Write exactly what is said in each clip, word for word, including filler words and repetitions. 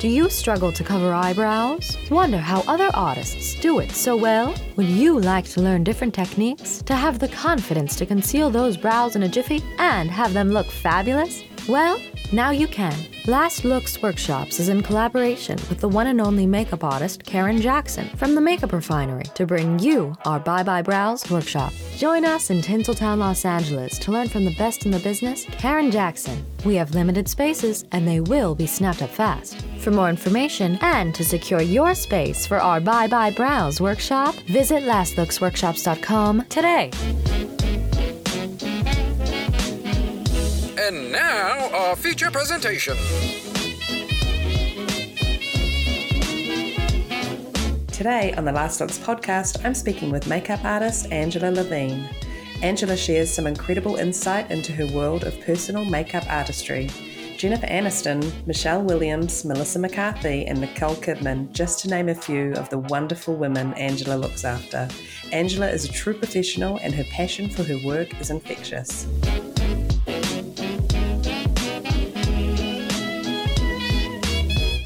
Do you struggle to cover eyebrows? Wonder how other artists do it so well? Would you like to learn different techniques? To have the confidence to conceal those brows in a jiffy and have them look fabulous? Well, now you can. Last Looks Workshops is in collaboration with the one and only makeup artist Karen Jackson from The Makeup Refinery to bring you our Bye Bye Brows workshop. Join us in Tinseltown, Los Angeles to learn from the best in the business, Karen Jackson. We have limited spaces and they will be snapped up fast. For more information and to secure your space for our Bye Bye Brows workshop, visit Last Looks Workshops dot com today. And now, our feature presentation. Today on the Last Looks podcast, I'm speaking with makeup artist Angela Levin. Angela shares some incredible insight into her world of personal makeup artistry. Jennifer Aniston, Michelle Williams, Melissa McCarthy, and Nicole Kidman, just to name a few of the wonderful women Angela looks after. Angela is a true professional and her passion for her work is infectious.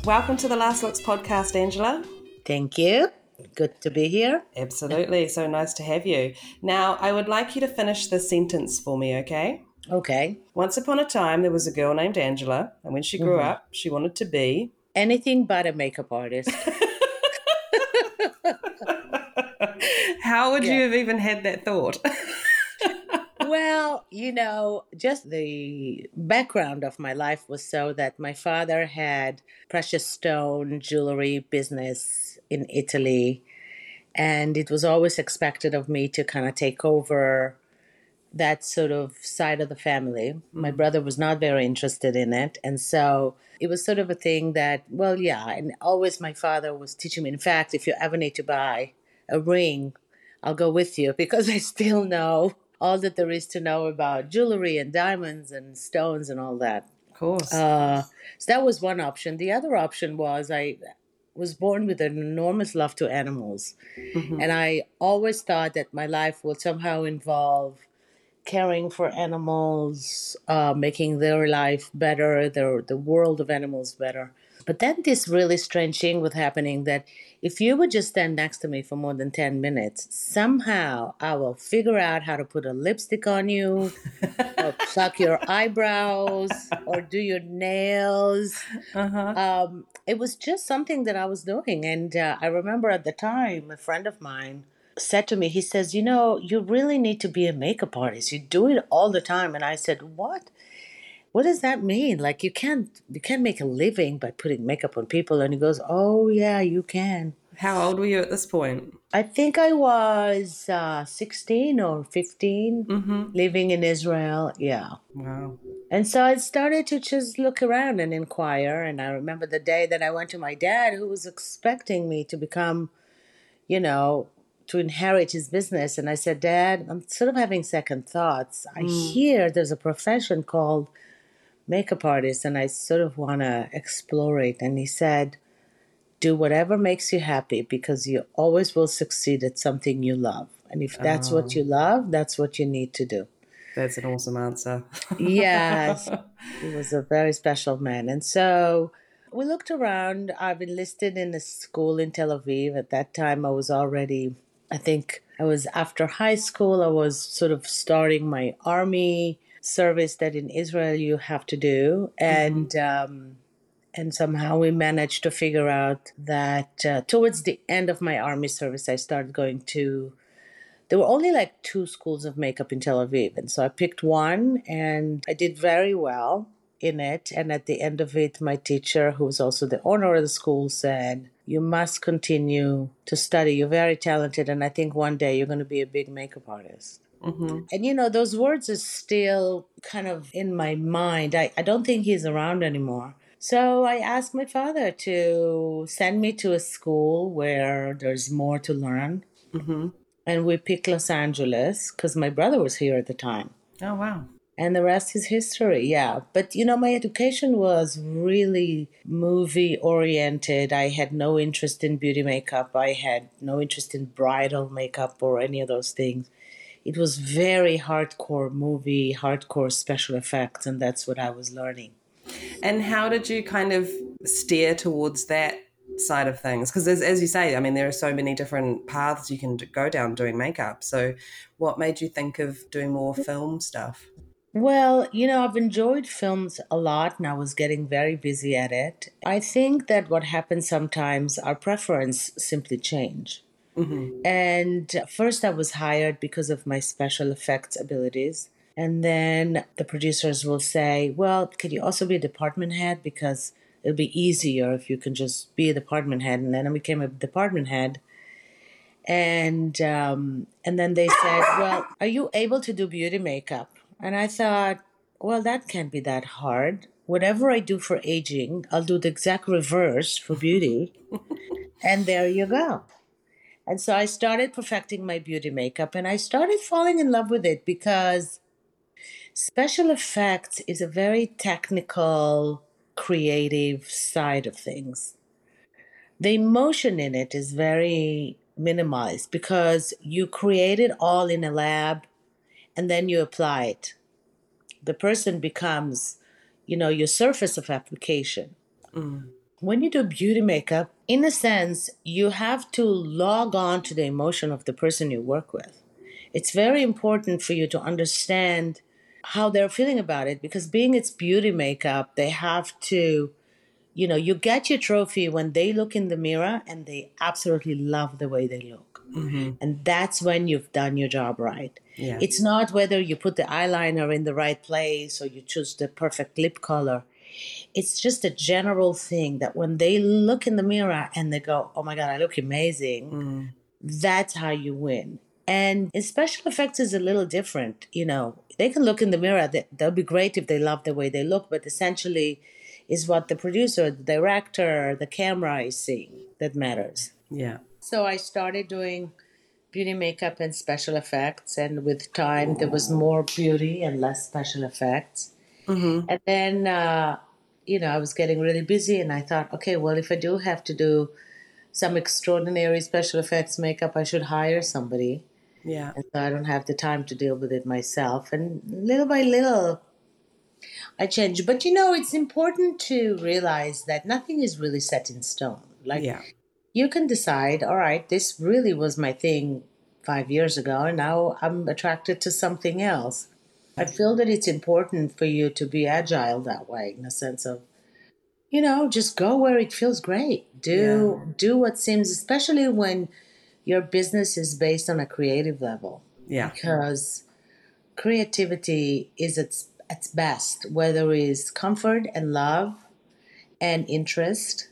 Welcome to the Last Looks podcast, Angela. Thank you. Good to be here. Absolutely. So nice to have you. Now, I would like you to finish this sentence for me, okay? Okay. Once upon a time, there was a girl named Angela, and when she grew mm-hmm. up, she wanted to be... anything but a makeup artist. How would yeah. you have even had that thought? Well, you know, just the background of my life was so that my father had precious stone jewelry business in Italy, and it was always expected of me to kind of take over that sort of side of the family. Mm-hmm. My brother was not very interested in it, and so it was sort of a thing that, well, yeah, and always my father was teaching me, in fact, if you ever need to buy a ring, I'll go with you because I still know all that there is to know about jewelry and diamonds and stones and all that. Of course. Uh, so that was one option. The other option was I was born with an enormous love to animals. Mm-hmm. And I always thought that my life would somehow involve caring for animals, uh, making their life better, their, the world of animals better. But then this really strange thing was happening that if you would just stand next to me for more than ten minutes, somehow I will figure out how to put a lipstick on you, or pluck your eyebrows, or do your nails. Uh-huh. Um, it was just something that I was doing. And uh, I remember at the time, a friend of mine said to me, he says, you know, you really need to be a makeup artist. You do it all the time. And I said, what? What does that mean? Like you can't you can't make a living by putting makeup on people. And he goes, oh, yeah, you can. How old were you at this point? I think I was uh, sixteen or fifteen, mm-hmm. living in Israel. Yeah. Wow. And so I started to just look around and inquire. And I remember the day that I went to my dad, who was expecting me to become, you know, to inherit his business. And I said, Dad, I'm sort of having second thoughts. I mm. hear there's a profession called makeup artist, and I sort of want to explore it. And he said, do whatever makes you happy, because you always will succeed at something you love. And if that's oh. what you love, that's what you need to do. That's an awesome answer. Yes. He was a very special man. And so we looked around. I've enlisted in a school in Tel Aviv. At that time, I was already, I think I was after high school, I was sort of starting my army service that in Israel you have to do, and mm-hmm. um, and somehow we managed to figure out that uh, towards the end of my army service, I started going to, there were only like two schools of makeup in Tel Aviv, and so I picked one, and I did very well in it, and at the end of it, my teacher, who was also the owner of the school, said, you must continue to study, you're very talented, and I think one day you're going to be a big makeup artist. Mm-hmm. And, you know, those words are still kind of in my mind. I, I don't think he's around anymore. So I asked my father to send me to a school where there's more to learn. Mm-hmm. And we picked Los Angeles because my brother was here at the time. Oh, wow. And the rest is history, yeah. But, you know, my education was really movie-oriented. I had no interest in beauty makeup. I had no interest in bridal makeup or any of those things. It was very hardcore movie, hardcore special effects, and that's what I was learning. And how did you kind of steer towards that side of things? Because as, as you say, I mean, there are so many different paths you can go down doing makeup. So what made you think of doing more film stuff? Well, you know, I've enjoyed films a lot and I was getting very busy at it. I think that what happens sometimes, our preference simply change. Mm-hmm. And first I was hired because of my special effects abilities. And then the producers will say, well, could you also be a department head? Because it'll be easier if you can just be a department head. And then I became a department head. And, um, and then they said, well, are you able to do beauty makeup? And I thought, well, that can't be that hard. Whatever I do for aging, I'll do the exact reverse for beauty. And there you go. And so I started perfecting my beauty makeup and I started falling in love with it because special effects is a very technical, creative side of things. The emotion in it is very minimized because you create it all in a lab. And then you apply it. The person becomes, you know, your surface of application. Mm. When you do beauty makeup, in a sense, you have to log on to the emotion of the person you work with. It's very important for you to understand how they're feeling about it because being it's beauty makeup, they have to, you know, you get your trophy when they look in the mirror and they absolutely love the way they look. Mm-hmm. And that's when you've done your job right. Yeah. It's not whether you put the eyeliner in the right place or you choose the perfect lip color. It's just a general thing that when they look in the mirror and they go, oh my God, I look amazing. Mm. That's how you win. And special effects is a little different. You know, they can look in the mirror. They, they'll be great if they love the way they look, but essentially is what the producer, the director, the camera is seeing that matters. Yeah. So I started doing beauty makeup and special effects, and with time there was more beauty and less special effects. Mm-hmm. And then uh you know I was getting really busy and I thought, okay, well, if I do have to do some extraordinary special effects makeup, I should hire somebody. Yeah. And so I don't have the time to deal with it myself, and little by little I changed. But you know, it's important to realize that nothing is really set in stone. Like yeah. You can decide, all right, this really was my thing five years ago, and now I'm attracted to something else. I feel that it's important for you to be agile that way, in a sense of, you know, just go where it feels great. Do yeah. do what seems, especially when your business is based on a creative level. Yeah. Because creativity is its, its best, whether it's comfort and love and interest.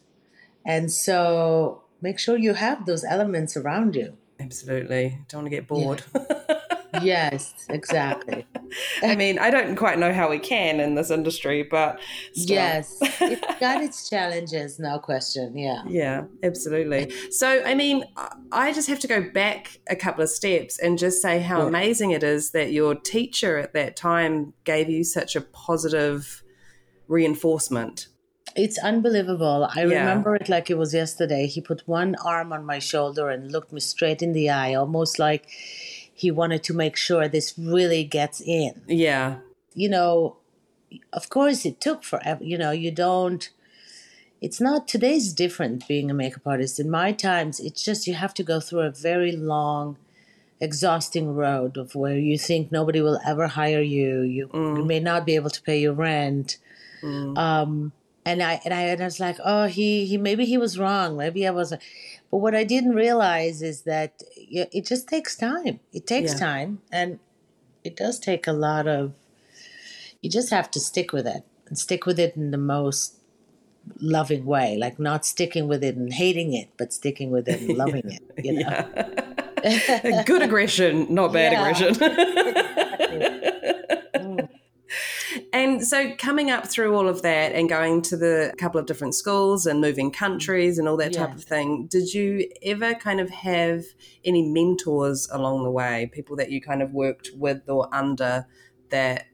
And so make sure you have those elements around you. Absolutely. Don't want to get bored. Yeah. Yes, exactly. I mean, I don't quite know how we can in this industry, but still. Yes, it's got its challenges, no question. Yeah. Yeah, absolutely. So, I mean, I just have to go back a couple of steps and just say how yeah. amazing it is that your teacher at that time gave you such a positive reinforcement. It's unbelievable. I yeah. remember it like it was yesterday. He put one arm on my shoulder and looked me straight in the eye, almost like he wanted to make sure this really gets in. Yeah. You know, of course it took forever. You know, you don't, it's not, today's different being a makeup artist. In my times, it's just you have to go through a very long, exhausting road of where you think nobody will ever hire you. You, mm. you may not be able to pay your rent. Mm. Um And I and I and I was like, oh, he, he maybe he was wrong, maybe I wasn't. But what I didn't realize is that it just takes time. It takes yeah. time, and it does take a lot of. You just have to stick with it and stick with it in the most loving way, like not sticking with it and hating it, but sticking with it and loving it. You know, yeah. Good aggression, not bad yeah. aggression. And So coming up through all of that and going to the couple of different schools and moving countries and all that yeah. type of thing, did you ever kind of have any mentors along the way, people that you kind of worked with or under that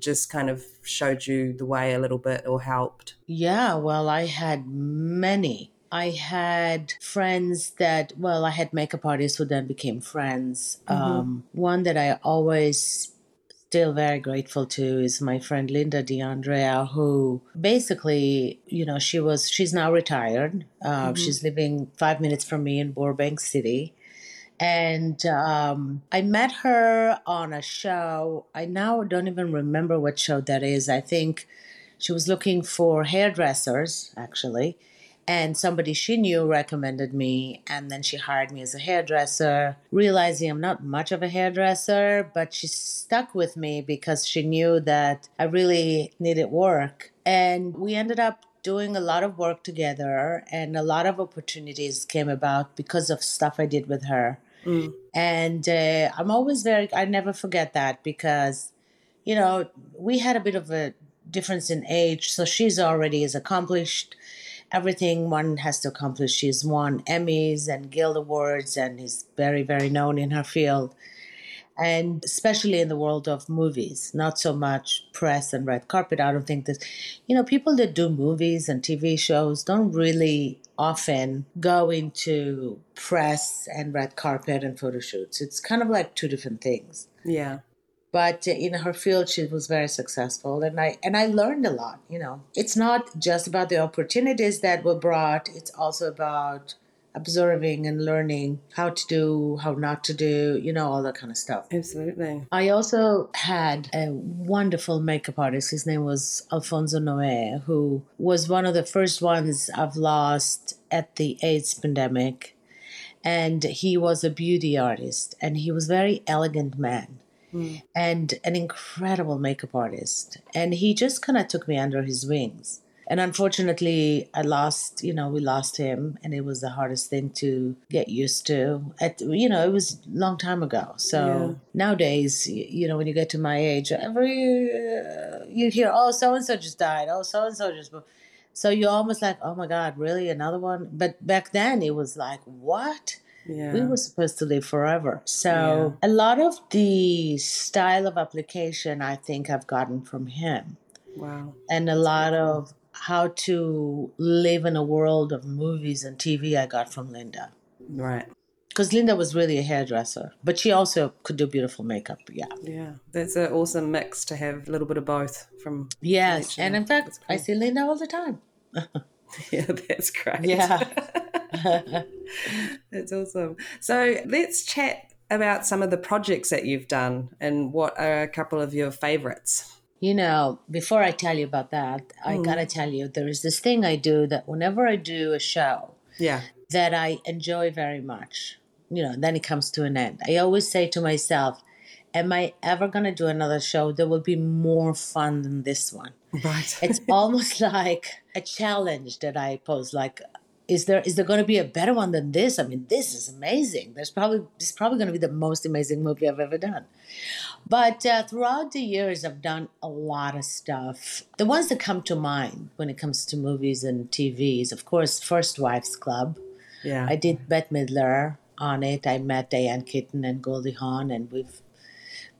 just kind of showed you the way a little bit or helped? Yeah, well, I had many. I had friends that, well, I had makeup artists who then became friends. Mm-hmm. Um, one that I always still very grateful to is my friend Linda DeAndrea, who basically, you know, she was, she's now retired. Uh, mm-hmm. She's living five minutes from me in Burbank City. And um, I met her on a show. I now don't even remember what show that is. I think she was looking for hairdressers, actually. And somebody she knew recommended me, and then she hired me as a hairdresser, realizing I'm not much of a hairdresser, but she stuck with me because she knew that I really needed work. And we ended up doing a lot of work together, and a lot of opportunities came about because of stuff I did with her. Mm. And uh, I'm always very, I never forget that because, you know, we had a bit of a difference in age, so she's already as accomplished. Everything one has to accomplish. She's won Emmys and Guild Awards and is very, very known in her field, and especially in the world of movies, not so much press and red carpet. I don't think that, you know, people that do movies and T V shows don't really often go into press and red carpet and photo shoots. It's kind of like two different things. Yeah. But in her field, she was very successful, and I and I learned a lot, you know. It's not just about the opportunities that were brought. It's also about observing and learning how to do, how not to do, you know, all that kind of stuff. Absolutely. I also had a wonderful makeup artist. His name was Alfonso Noé, who was one of the first ones I've lost at the AIDS pandemic. And he was a beauty artist, and he was a very elegant man. Mm. And an incredible makeup artist. And he just kind of took me under his wings. And unfortunately, I lost, you know, we lost him. And it was the hardest thing to get used to. At, you know, it was a long time ago. So yeah. Nowadays, you know, when you get to my age, every uh, you hear, oh, so-and-so just died. Oh, so-and-so just... So you're almost like, oh, my God, really? Another one? But back then, it was like, what? Yeah. We were supposed to live forever. So yeah. A lot of the style of application, I think I've gotten from him. Wow. And a lot of how to live in a world of movies and T V I got from Linda. Right. Because Linda was really a hairdresser, but she also could do beautiful makeup. Yeah. Yeah. That's an awesome mix to have a little bit of both from. Yes. And in fact, cool. I see Linda all the time. Yeah, that's great. Yeah. That's awesome. So let's chat about some of the projects that you've done and what are a couple of your favorites. You know, before I tell you about that, mm. I got to tell you, there is this thing I do that whenever I do a show yeah. that I enjoy very much, you know, then it comes to an end. I always say to myself, am I ever going to do another show that will be more fun than this one? Right. It's almost like a challenge that I pose, like, Is there is there going to be a better one than this? I mean, this is amazing. There's probably it's probably going to be the most amazing movie I've ever done. But uh, throughout the years, I've done a lot of stuff. The ones that come to mind when it comes to movies and T V is, of course, First Wives Club. Yeah, I did Bette Midler on it. I met Diane Kitten and Goldie Hawn, and we've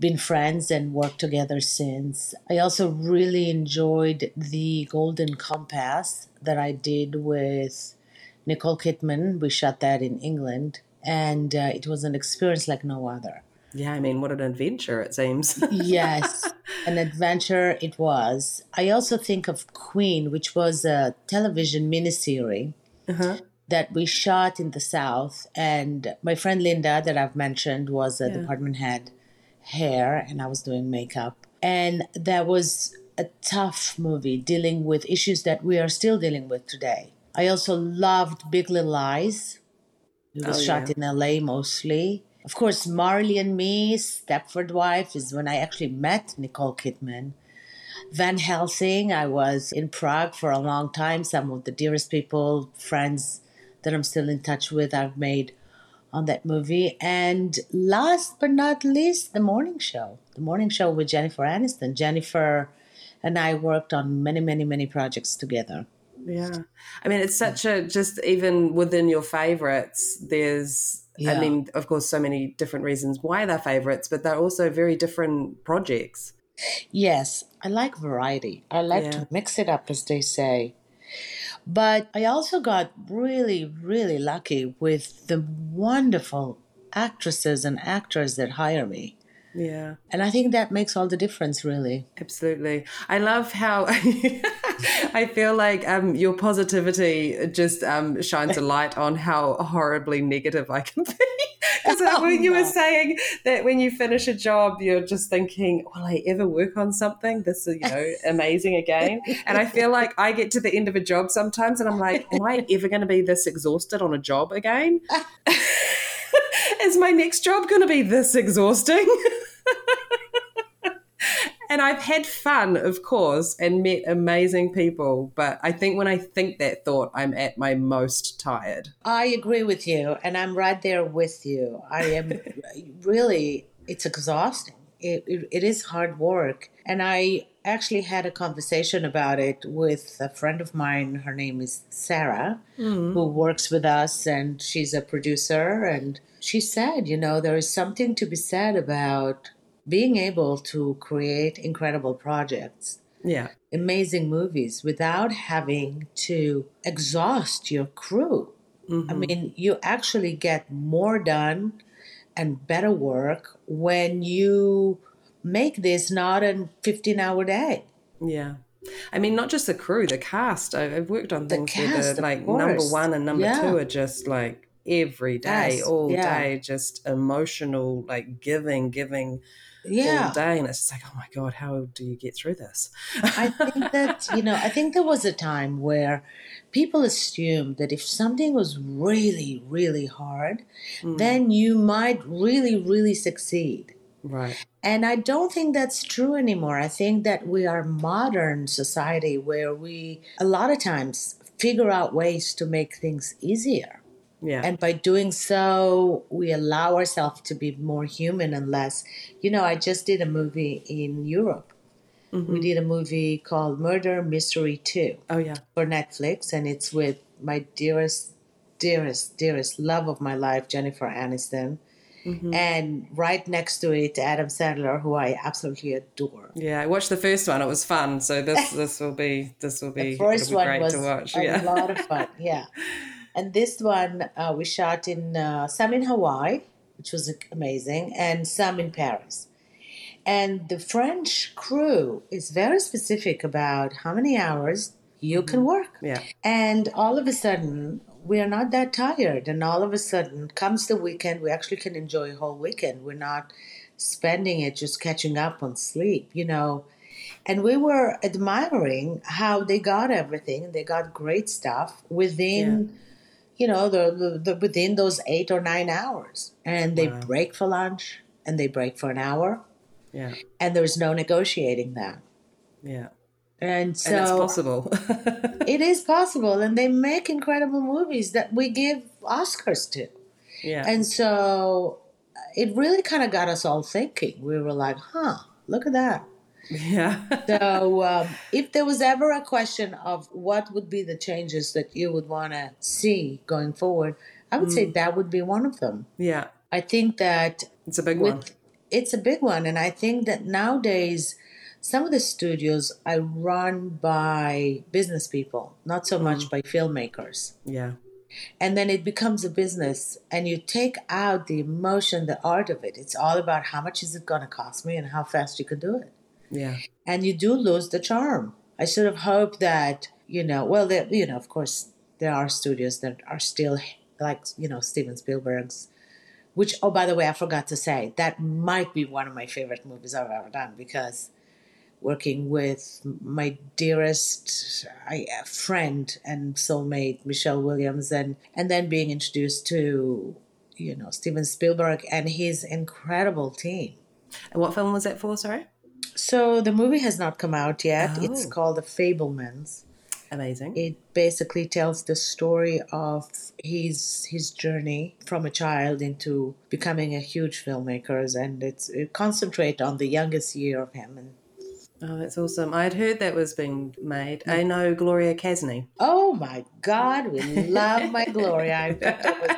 been friends and worked together since. I also really enjoyed The Golden Compass that I did with Nicole Kidman. We shot that in England, and uh, it was an experience like no other. Yeah, I mean, what an adventure it seems. Yes, an adventure it was. I also think of Queen, which was a television miniseries uh-huh. that we shot in the South. And my friend Linda, that I've mentioned, was a yeah. department head hair, and I was doing makeup. And that was a tough movie dealing with issues that we are still dealing with today. I also loved Big Little Lies. It was oh, shot yeah. in L A mostly. Of course, Marley and Me, Stepford Wife is when I actually met Nicole Kidman. Van Helsing, I was in Prague for a long time. Some of the dearest people, friends that I'm still in touch with, I've made on that movie. And last but not least, The Morning Show. The Morning Show with Jennifer Aniston. Jennifer and I worked on many, many, many projects together. Yeah. I mean, it's such a, just even within your favorites, there's, yeah. I mean, of course, so many different reasons why they're favorites, but they're also very different projects. Yes. I like variety. I like yeah. to mix it up, as they say. But I also got really, really lucky with the wonderful actresses and actors that hire me. Yeah. And I think that makes all the difference, really. Absolutely. I love how I feel like um, your positivity just um, shines a light on how horribly negative I can be. Because oh, you no. were saying that when you finish a job, you're just thinking, will I ever work on something? This is, you know, amazing again. And I feel like I get to the end of a job sometimes and I'm like, am I ever going to be this exhausted on a job again? Is my next job going to be this exhausting? And I've had fun, of course, and met amazing people. But I think when I think that thought, I'm at my most tired. I agree with you. And I'm right there with you. I am really, it's exhausting. It, it, it is hard work. And I actually had a conversation about it with a friend of mine. Her name is Sarah, mm-hmm. who works with us, and she's a producer. And she said, you know, there is something to be said about being able to create incredible projects, yeah, amazing movies without having to exhaust your crew. Mm-hmm. I mean, you actually get more done and better work when you make this not a fifteen-hour day. Yeah. I mean, not just the crew, the cast. I've worked on things the cast, where the, like, number one and number yeah. two are just like every day, yes. all yeah. day, just emotional, like giving, giving yeah. all day. And it's just like, oh my God, how do you get through this? I think that, you know, I think there was a time where people assumed that if something was really, really hard, mm. then you might really, really succeed. Right. And I don't think that's true anymore. I think that we are modern society where we, a lot of times, figure out ways to make things easier. Yeah. And by doing so, we allow ourselves to be more human and less. You know, I just did a movie in Europe. Mm-hmm. We did a movie called Murder Mystery two. Oh, yeah. For Netflix. And it's with my dearest, dearest, dearest love of my life, Jennifer Aniston. Mm-hmm. And right next to it, Adam Sandler, who I absolutely adore. Yeah, I watched the first one; it was fun. So this this will be this will be, the first be one great was to watch. A yeah. lot of fun. Yeah, and this one uh, we shot in uh, some in Hawaii, which was amazing, and some in Paris. And the French crew is very specific about how many hours you mm-hmm. can work. Yeah, and all of a sudden, we are not that tired. And all of a sudden comes the weekend. We actually can enjoy a whole weekend. We're not spending it just catching up on sleep, you know. And we were admiring how they got everything. They got great stuff within, yeah. you know, the, the, the within those eight or nine hours. And they wow. break for lunch and they break for an hour. Yeah. And there's no negotiating that. Yeah. And so and it's possible. It is possible. And they make incredible movies that we give Oscars to. Yeah. And so it really kind of got us all thinking. We were like, huh, look at that. Yeah. So um, if there was ever a question of what would be the changes that you would want to see going forward, I would mm. say that would be one of them. Yeah. I think that it's a big with, one. It's a big one. And I think that nowadays, some of the studios are run by business people, not so much mm. by filmmakers. Yeah. And then it becomes a business and you take out the emotion, the art of it. It's all about how much is it going to cost me and how fast you can do it. Yeah. And you do lose the charm. I sort of hope that, you know, well, there, you know, of course, there are studios that are still like, you know, Steven Spielberg's. Which, oh, by the way, I forgot to say, that might be one of my favorite movies I've ever done because working with my dearest friend and soulmate, Michelle Williams, and, and then being introduced to, you know, Steven Spielberg and his incredible team. And what film was that for, sorry? So the movie has not come out yet. Oh. It's called The Fabelmans. Amazing. It basically tells the story of his his journey from a child into becoming a huge filmmaker, and it's, it concentrates on the youngest year of him and Oh, that's awesome. I'd heard that was being made. I know Gloria Kasney. Oh, my God. We love my Gloria. I was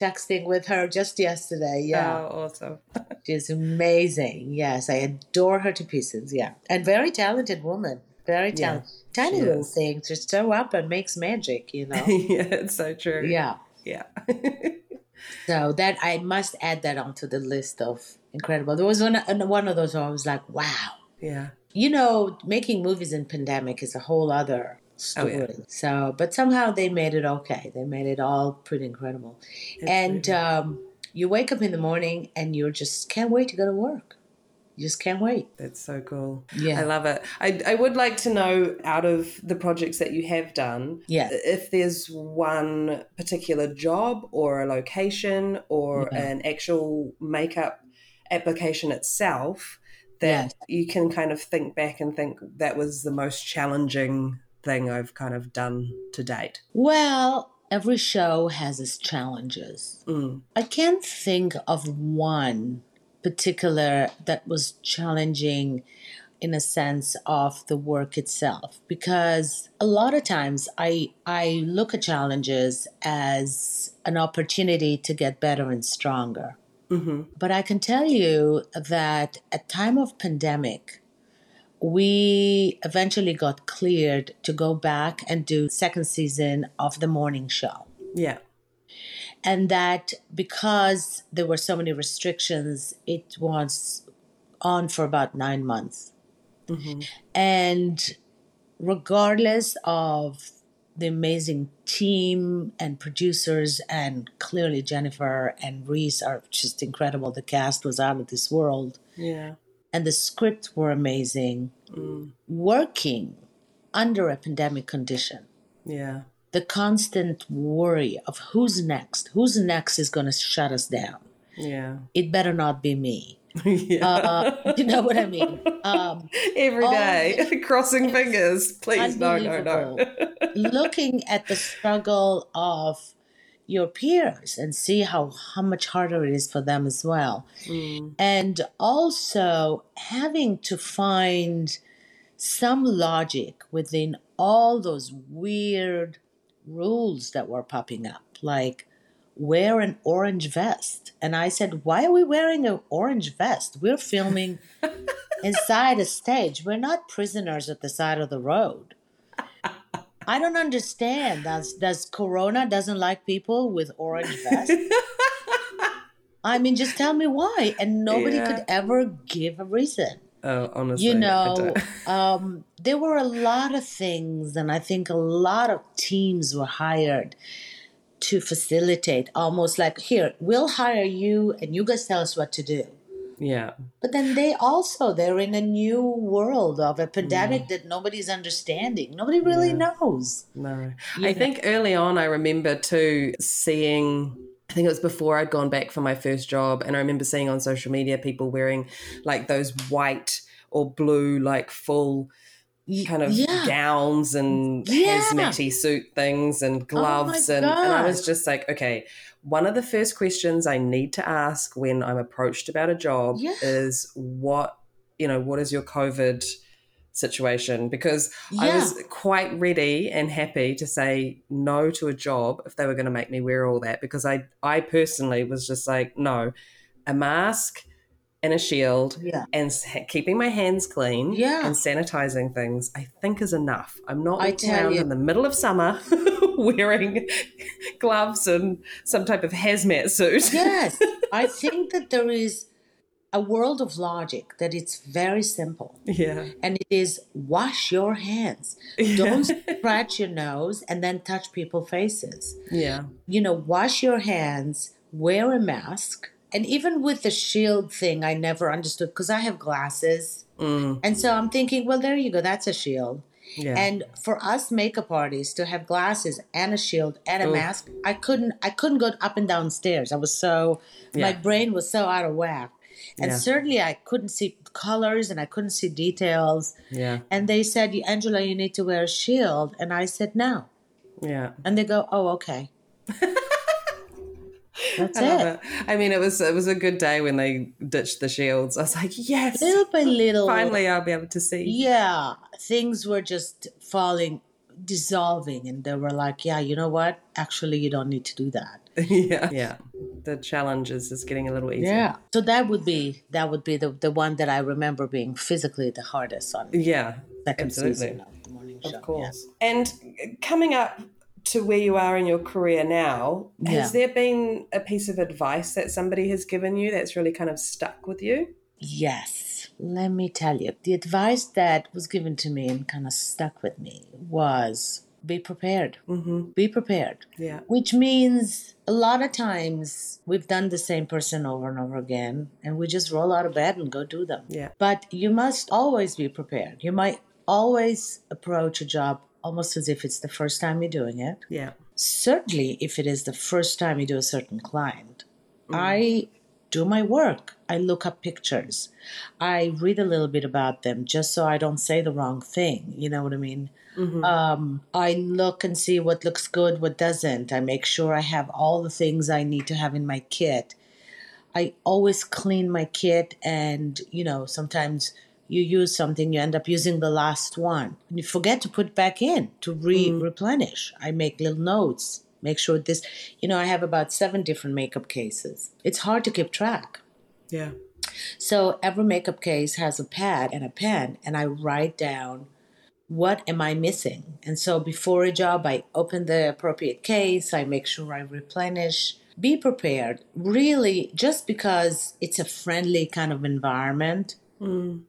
texting with her just yesterday. Yeah. Oh, awesome. She's amazing. Yes, I adore her to pieces. Yeah. And very talented woman. Very talented. Yeah, tiny little is. Thing to show up and makes magic, you know. Yeah, it's so true. Yeah. Yeah. So that I must add that onto the list of incredible. There was one, one of those where I was like, wow. Yeah. You know, making movies in pandemic is a whole other story. Oh, yeah. So, but somehow they made it okay. They made it all pretty incredible. Absolutely. And um, you wake up in the morning and you just can't wait to go to work. You just can't wait. That's so cool. Yeah. I love it. I, I would like to know, out of the projects that you have done, yes, if there's one particular job or a location or yeah, an actual makeup application itself that yeah, you can kind of think back and think that was the most challenging thing I've kind of done to date. Well, every show has its challenges. Mm. I can't think of one particular that was challenging in a sense of the work itself, because a lot of times I I look at challenges as an opportunity to get better and stronger. Mm-hmm. But I can tell you that at time of pandemic, we eventually got cleared to go back and do second season of The Morning Show. Yeah. And that because there were so many restrictions, it was on for about nine months. Mm-hmm. And regardless of the amazing team and producers, and clearly Jennifer and Reese are just incredible. The cast was out of this world. Yeah. And the scripts were amazing. Mm. Working under a pandemic condition. Yeah. The constant worry of who's next, who's next is going to shut us down. Yeah. It better not be me. Yeah. Uh, you know what I mean? Um, Every day, the, crossing fingers. Please, no, no, no. Looking at the struggle of your peers and see how, how much harder it is for them as well. Mm. And also having to find some logic within all those weird rules that were popping up, like, wear an orange vest. And I said, why are we wearing an orange vest? We're filming inside a stage. We're not prisoners at the side of the road. I don't understand. Does, does Corona doesn't like people with orange vests? I mean, just tell me why. And nobody yeah, could ever give a reason. Oh, honestly. You know, um, there were a lot of things, and I think a lot of teams were hired to facilitate, almost like, here, we'll hire you and you guys tell us what to do. Yeah. But then they also, they're in a new world of a pandemic yeah, that nobody's understanding. Nobody really yeah, knows. No. You I know? think early on, I remember too seeing, I think it was before I'd gone back for my first job, and I remember seeing on social media people wearing like those white or blue, like full kind of yeah, gowns and yeah, hazmat-y suit things and gloves. Oh and, and I was just like, okay, one of the first questions I need to ask when I'm approached about a job yeah, is what, you know, what is your COVID situation? Because yeah, I was quite ready and happy to say no to a job if they were going to make me wear all that, because I, I personally was just like, no, a mask and a shield yeah, and keeping my hands clean yeah, and sanitizing things, I think is enough. I'm not walking around in the middle of summer wearing gloves and some type of hazmat suit. Yes, I think that there is a world of logic that it's very simple. Yeah. And it is wash your hands. Yeah. Don't scratch your nose and then touch people's faces. Yeah. You know, wash your hands, wear a mask. And even with the shield thing, I never understood, because I have glasses. Mm. And so I'm thinking, well, there you go. That's a shield. Yeah. And for us makeup artists to have glasses and a shield and a Ooh. mask, I couldn't I couldn't go up and down stairs. I was so, yeah. my brain was so out of whack. And yeah. certainly I couldn't see colors and I couldn't see details. Yeah. And they said, Angela, you need to wear a shield. And I said, no. Yeah. And they go, oh, okay. That's I it. it. I mean, it was it was a good day when they ditched the shields. I was like, yes, little by little, finally, I'll be able to see. Yeah, things were just falling, dissolving, and they were like, yeah, you know what? Actually, you don't need to do that. yeah, yeah. The challenge is just getting a little easier. Yeah. So that would be that would be the the one that I remember being physically the hardest on. Yeah, second absolutely. Season of The Morning Show. Of course. Yeah. And coming up to where you are in your career now, yeah. has there been a piece of advice that somebody has given you that's really kind of stuck with you? Yes. Let me tell you. The advice that was given to me and kind of stuck with me was be prepared. Mm-hmm. Be prepared. Yeah. Which means a lot of times we've done the same person over and over again and we just roll out of bed and go do them. Yeah. But you must always be prepared. You might always approach a job almost as if it's the first time you're doing it. Yeah. Certainly, if it is the first time you do a certain client, mm. I do my work. I look up pictures. I read a little bit about them just so I don't say the wrong thing. You know what I mean? Mm-hmm. Um, I look and see what looks good, what doesn't. I make sure I have all the things I need to have in my kit. I always clean my kit and, you know, sometimes you use something, you end up using the last one. And you forget to put back in, to re- mm. replenish. I make little notes, make sure this, you know, I have about seven different makeup cases. It's hard to keep track. Yeah. So every makeup case has a pad and a pen, and I write down, what am I missing? And so before a job, I open the appropriate case, I make sure I replenish. Be prepared. Really, just because it's a friendly kind of environment, mm.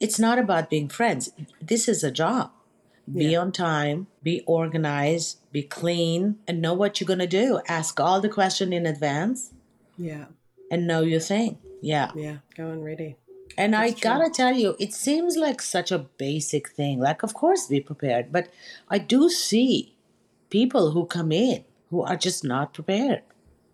it's not about being friends. This is a job. Be yeah. on time, be organized, be clean, and know what you're going to do. Ask all the question in advance. Yeah. And know your thing. Yeah. Yeah. Go and ready. And That's I got to tell you, it seems like such a basic thing. Like, of course, be prepared. But I do see people who come in who are just not prepared.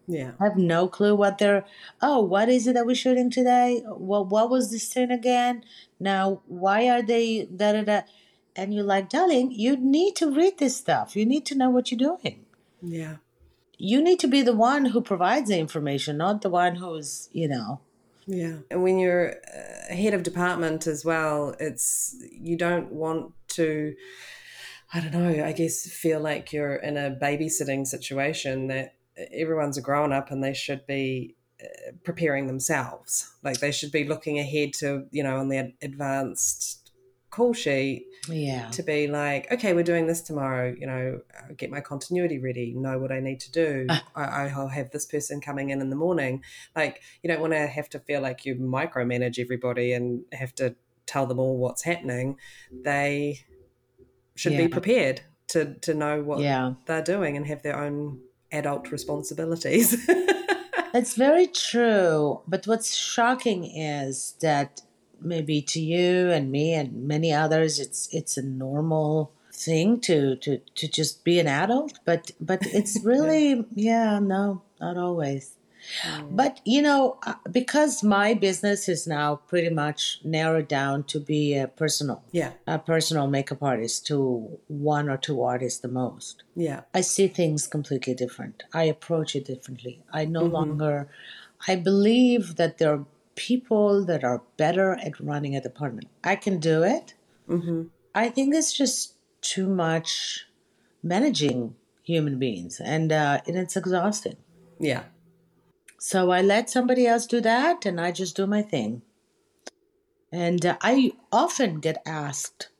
Yeah. I have no clue what they're, oh, what is it that we're shooting today? Well, what was this scene again? Now, why are they da da da? And you're like, darling, you need to read this stuff. You need to know what you're doing. Yeah. You need to be the one who provides the information, not the one who's, you know. Yeah. And when you're uh, head of department as well, it's, you don't want to, I don't know, I guess feel like you're in a babysitting situation that everyone's a grown up and they should be preparing themselves. Like they should be looking ahead to, you know, on their advanced call sheet yeah. to be like, okay, we're doing this tomorrow, you know, I'll get my continuity ready, know what I need to do. Uh, I, I'll have this person coming in in the morning. Like you don't want to have to feel like you micromanage everybody and have to tell them all what's happening. They should yeah. be prepared to, to know what yeah. they're doing and have their own adult responsibilities. That's very true. But what's shocking is that maybe to you and me and many others, it's it's a normal thing to to, to just be an adult. But but it's really, yeah, no, not always. Oh. But, you know, because my business is now pretty much narrowed down to be a personal, yeah, a personal makeup artist to one or two artists the most. Yeah, I see things completely different. I approach it differently. I no mm-hmm. longer, I believe that there are people that are better at running a department. I can do it. Mm-hmm. I think it's just too much managing human beings, and uh, and it's exhausting. Yeah. So I let somebody else do that and I just do my thing. And uh, I often get asked,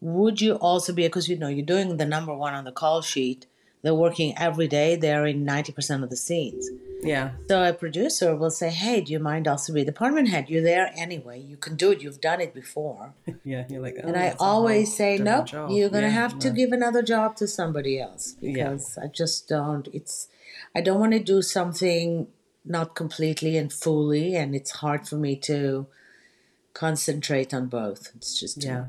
would you also be, because, you know, you're doing the number one on the call sheet. They're working every day. They're in ninety percent of the scenes. Yeah. So a producer will say, hey, do you mind also be department head? You're there anyway. You can do it. You've done it before. yeah. You're like, oh, and I always say, nope, job. You're going to yeah, have to no. give another job to somebody else because yeah. I just don't, it's, I don't want to do something not completely and fully, and it's hard for me to concentrate on both. It's just yeah.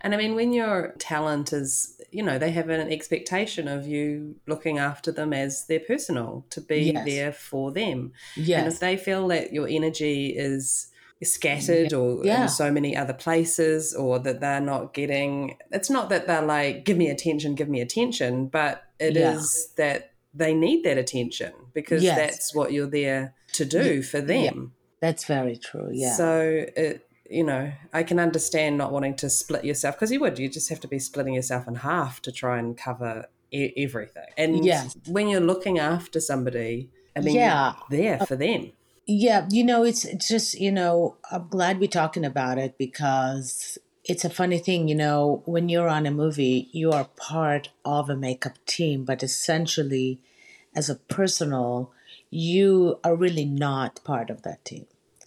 And I mean, when your talent is, you know, they have an expectation of you looking after them as their personal, to be yes. there for them. Yes. And if they feel that your energy is scattered or yeah. in so many other places, or that they're not getting, it's not that they're like, give me attention, give me attention, but it yeah. is that they need that attention because yes. that's what you're there to do yeah. for them. Yeah. That's very true, yeah. So, it, you know, I can understand not wanting to split yourself because you would. You just have to be splitting yourself in half to try and cover e- everything. And yes. when you're looking after somebody, I mean, yeah. you're there for them. Yeah, you know, it's just, you know, I'm glad we're talking about it because it's a funny thing, you know, when you're on a movie, you are part of a makeup team, but essentially as a personal, you are really not part of that team.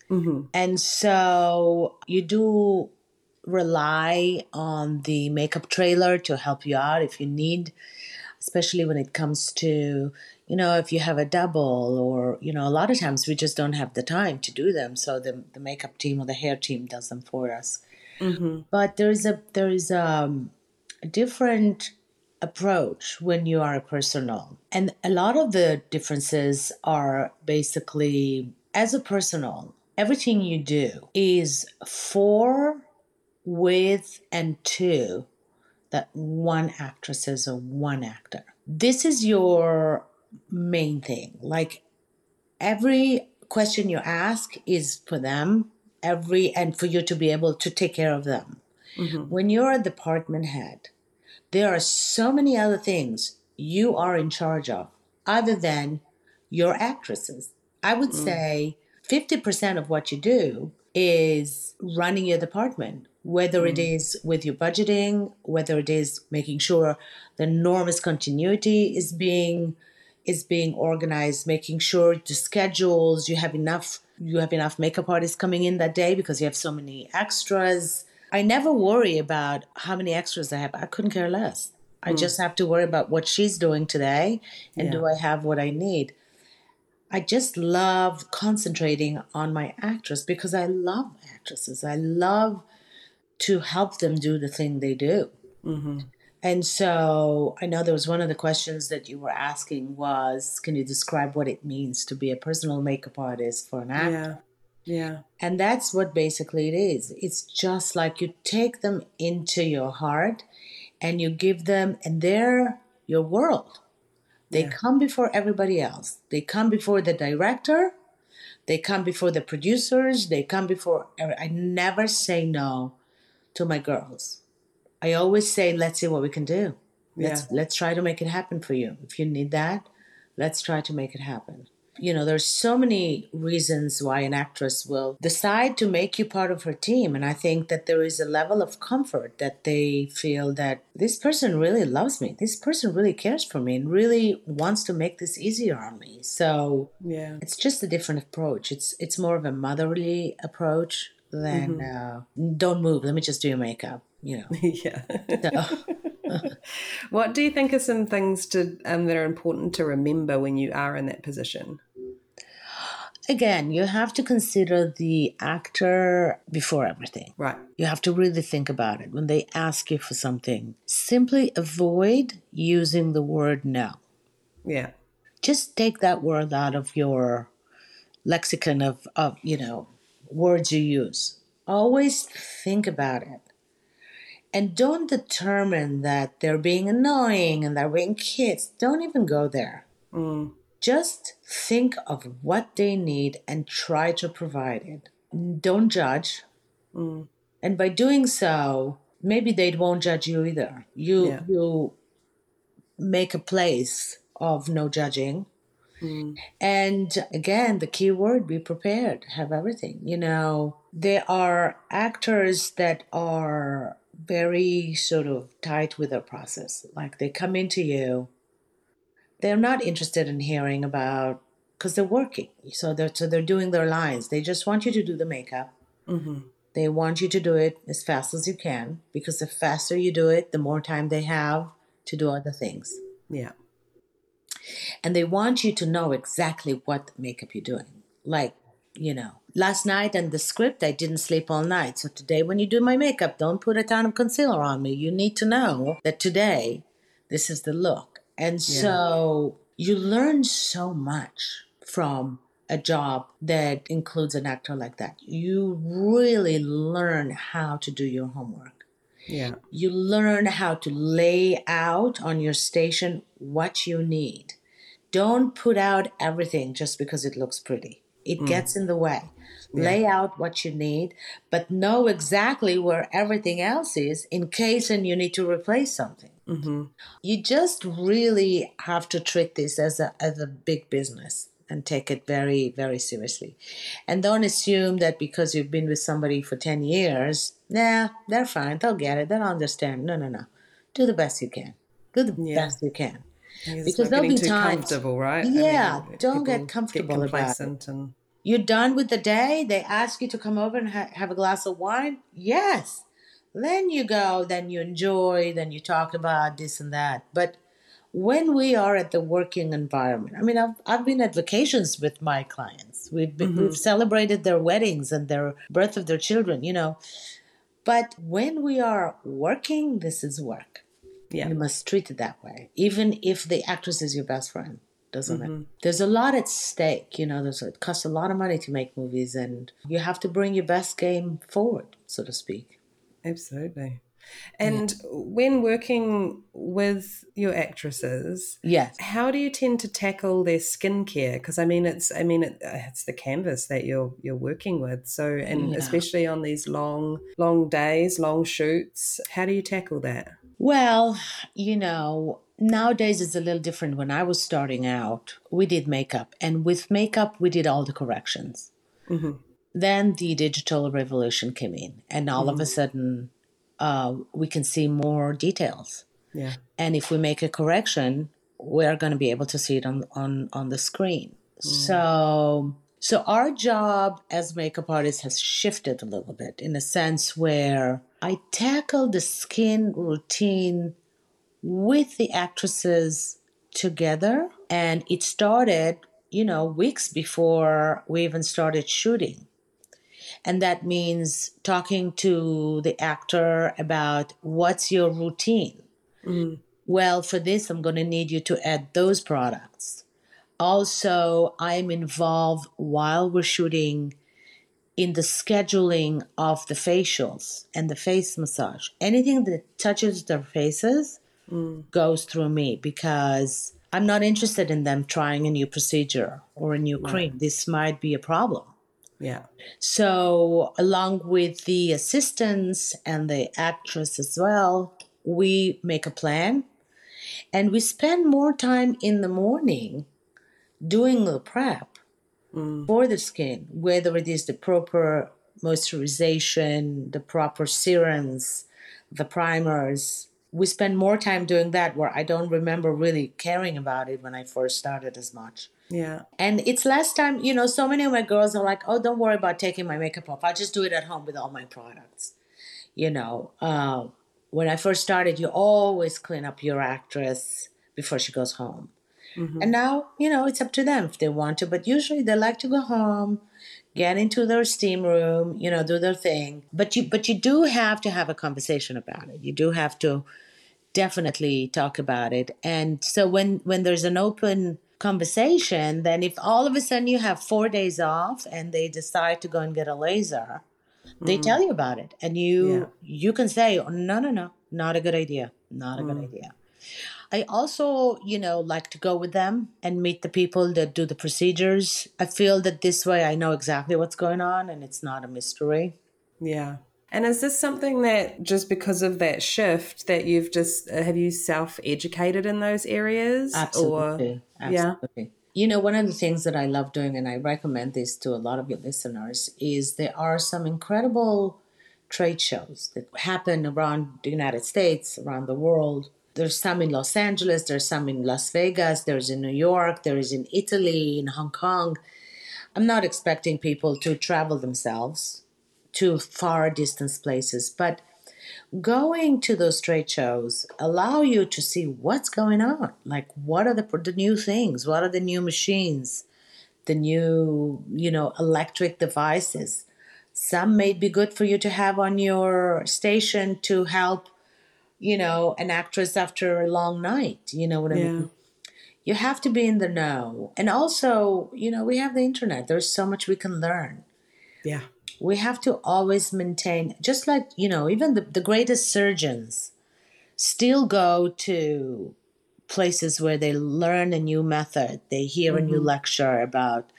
Mm-hmm. And so you do rely on the makeup trailer to help you out if you need, especially when it comes to, you know, if you have a double or, you know, a lot of times we just don't have the time to do them. So the, the makeup team or the hair team does them for us. Mm-hmm. But there is a there is a, a different approach when you are a personal. And a lot of the differences are basically, as a personal, everything you do is for, with, and to that one actress or one actor. This is your main thing. Like every question you ask is for them, every and for you to be able to take care of them. Mm-hmm. When you're a department head, there are so many other things you are in charge of other than your actresses. I would mm. say fifty percent of what you do is running your department, whether mm. it is with your budgeting, whether it is making sure the enormous continuity is being is being organized, making sure the schedules, you have enough you have enough makeup artists coming in that day because you have so many extras. I never worry about how many extras I have. I couldn't care less. Mm. I just have to worry about what she's doing today and yeah. do I have what I need. I just love concentrating on my actress because I love actresses. I love to help them do the thing they do. Mm-hmm. And so I know there was one of the questions that you were asking was, can you describe what it means to be a personal makeup artist for an actor? Yeah. yeah. And that's what basically it is. It's just like you take them into your heart and you give them, and they're your world. They yeah. come before everybody else. They come before the director. They come before the producers. They come before, I never say no to my girls. I always say, let's see what we can do. Let's yeah. let's try to make it happen for you. If you need that, let's try to make it happen. You know, there's so many reasons why an actress will decide to make you part of her team. And I think that there is a level of comfort that they feel that this person really loves me. This person really cares for me and really wants to make this easier on me. So yeah, it's just a different approach. It's it's more of a motherly approach than mm-hmm. uh, don't move. Let me just do your makeup. You know. Yeah. So. What do you think are some things to um, that are important to remember when you are in that position? Again, you have to consider the actor before everything. Right. You have to really think about it. When they ask you for something, simply avoid using the word no. Yeah. Just take that word out of your lexicon of, of you know, words you use. Always think about it. And don't determine that they're being annoying and they're being kids. Don't even go there. Mm. Just think of what they need and try to provide it. Don't judge. Mm. And by doing so, maybe they won't judge you either. You yeah. you make a place of no judging. Mm. And again, the key word, be prepared. Have everything. You know, there are actors that are very sort of tight with their process. Like they come into you, they're not interested in hearing about, because they're working. So they're, so they're doing their lines. They just want you to do the makeup. Mm-hmm. They want you to do it as fast as you can, because the faster you do it, the more time they have to do other things. Yeah. And they want you to know exactly what makeup you're doing. Like, you know, last night and the script, I didn't sleep all night. So today when you do my makeup, don't put a ton of concealer on me. You need to know that today, this is the look. And yeah. so you learn so much from a job that includes an actor like that. You really learn how to do your homework. Yeah. You learn how to lay out on your station what you need. Don't put out everything just because it looks pretty. It mm. gets in the way. Yeah. Lay out what you need, but know exactly where everything else is in case and you need to replace something. Mm-hmm. You just really have to treat this as a as a big business and take it very, very seriously. And don't assume that because you've been with somebody for ten years, nah, they're fine, they'll get it, they'll understand. No, no, no. Do the best you can. Do the yeah. best you can. Because, because there'll be times. Comfortable, right? Yeah, I mean, don't get comfortable get about it. And... You're done with the day. They ask you to come over and ha- have a glass of wine. Yes. Then you go, then you enjoy, then you talk about this and that. But when we are at the working environment, I mean, I've, I've been at vacations with my clients. We've, been, mm-hmm. we've celebrated their weddings and their birth of their children, you know. But when we are working, this is work. Yeah. You must treat it that way, even if the actress is your best friend. Doesn't mm-hmm. it? There's a lot at stake, you know. There's it costs a lot of money to make movies, and you have to bring your best game forward, so to speak. Absolutely. And yeah. when working with your actresses, yes, how do you tend to tackle their skincare? Because I mean, it's I mean, it, it's the canvas that you're you're working with. So, and yeah. especially on these long, long days, long shoots, how do you tackle that? Well, you know, nowadays it's a little different. When I was starting out, we did makeup, and with makeup, we did all the corrections. Mm-hmm. Then the digital revolution came in, and all mm-hmm. of a sudden. Uh, we can see more details. Yeah. And if we make a correction, we're going to be able to see it on, on, on the screen. Mm. So so our job as makeup artists has shifted a little bit in a sense where I tackle the skin routine with the actresses together. And it started, you know, weeks before we even started shooting. And that means talking to the actor about what's your routine. Mm. Well, for this, I'm going to need you to add those products. Also, I'm involved while we're shooting in the scheduling of the facials and the face massage. Anything that touches their faces mm. goes through me because I'm not interested in them trying a new procedure or a new mm. cream. This might be a problem. Yeah. So along with the assistants and the actress as well, we make a plan and we spend more time in the morning doing the prep mm. for the skin, whether it is the proper moisturization, the proper serums, the primers. We spend more time doing that where I don't remember really caring about it when I first started as much. Yeah. And it's last time, you know, so many of my girls are like, oh, don't worry about taking my makeup off. I'll just do it at home with all my products. You know, uh, when I first started, you always clean up your actress before she goes home. Mm-hmm. And now, you know, it's up to them if they want to. But usually they like to go home, get into their steam room, you know, do their thing. But you, but you do have to have a conversation about it. You do have to definitely talk about it. And so when, when there's an open conversation, then if all of a sudden you have four days off and they decide to go and get a laser, they mm. tell you about it. And you yeah. you can say, oh, no, no, no, not a good idea. Not a mm. good idea. I also, you know, like to go with them and meet the people that do the procedures. I feel that this way I know exactly what's going on and it's not a mystery. Yeah. And is this something that just because of that shift that you've just, uh, have you self-educated in those areas? Absolutely. Or, Absolutely. Yeah. You know, one of the things that I love doing, and I recommend this to a lot of your listeners, is there are some incredible trade shows that happen around the United States, around the world. There's some in Los Angeles, there's some in Las Vegas, there's in New York, there is in Italy, in Hong Kong. I'm not expecting people to travel themselves to far distance places, but going to those trade shows allow you to see what's going on. Like, what are the, the new things? What are the new machines? The new, you know, electric devices. Some may be good for you to have on your station to help, you know, an actress after a long night. You know what I yeah. mean? You have to be in the know. And also, you know, we have the internet. There's so much we can learn. Yeah. We have to always maintain, just like, you know, even the, the greatest surgeons still go to places where they learn a new method. They hear mm-hmm. a new lecture about.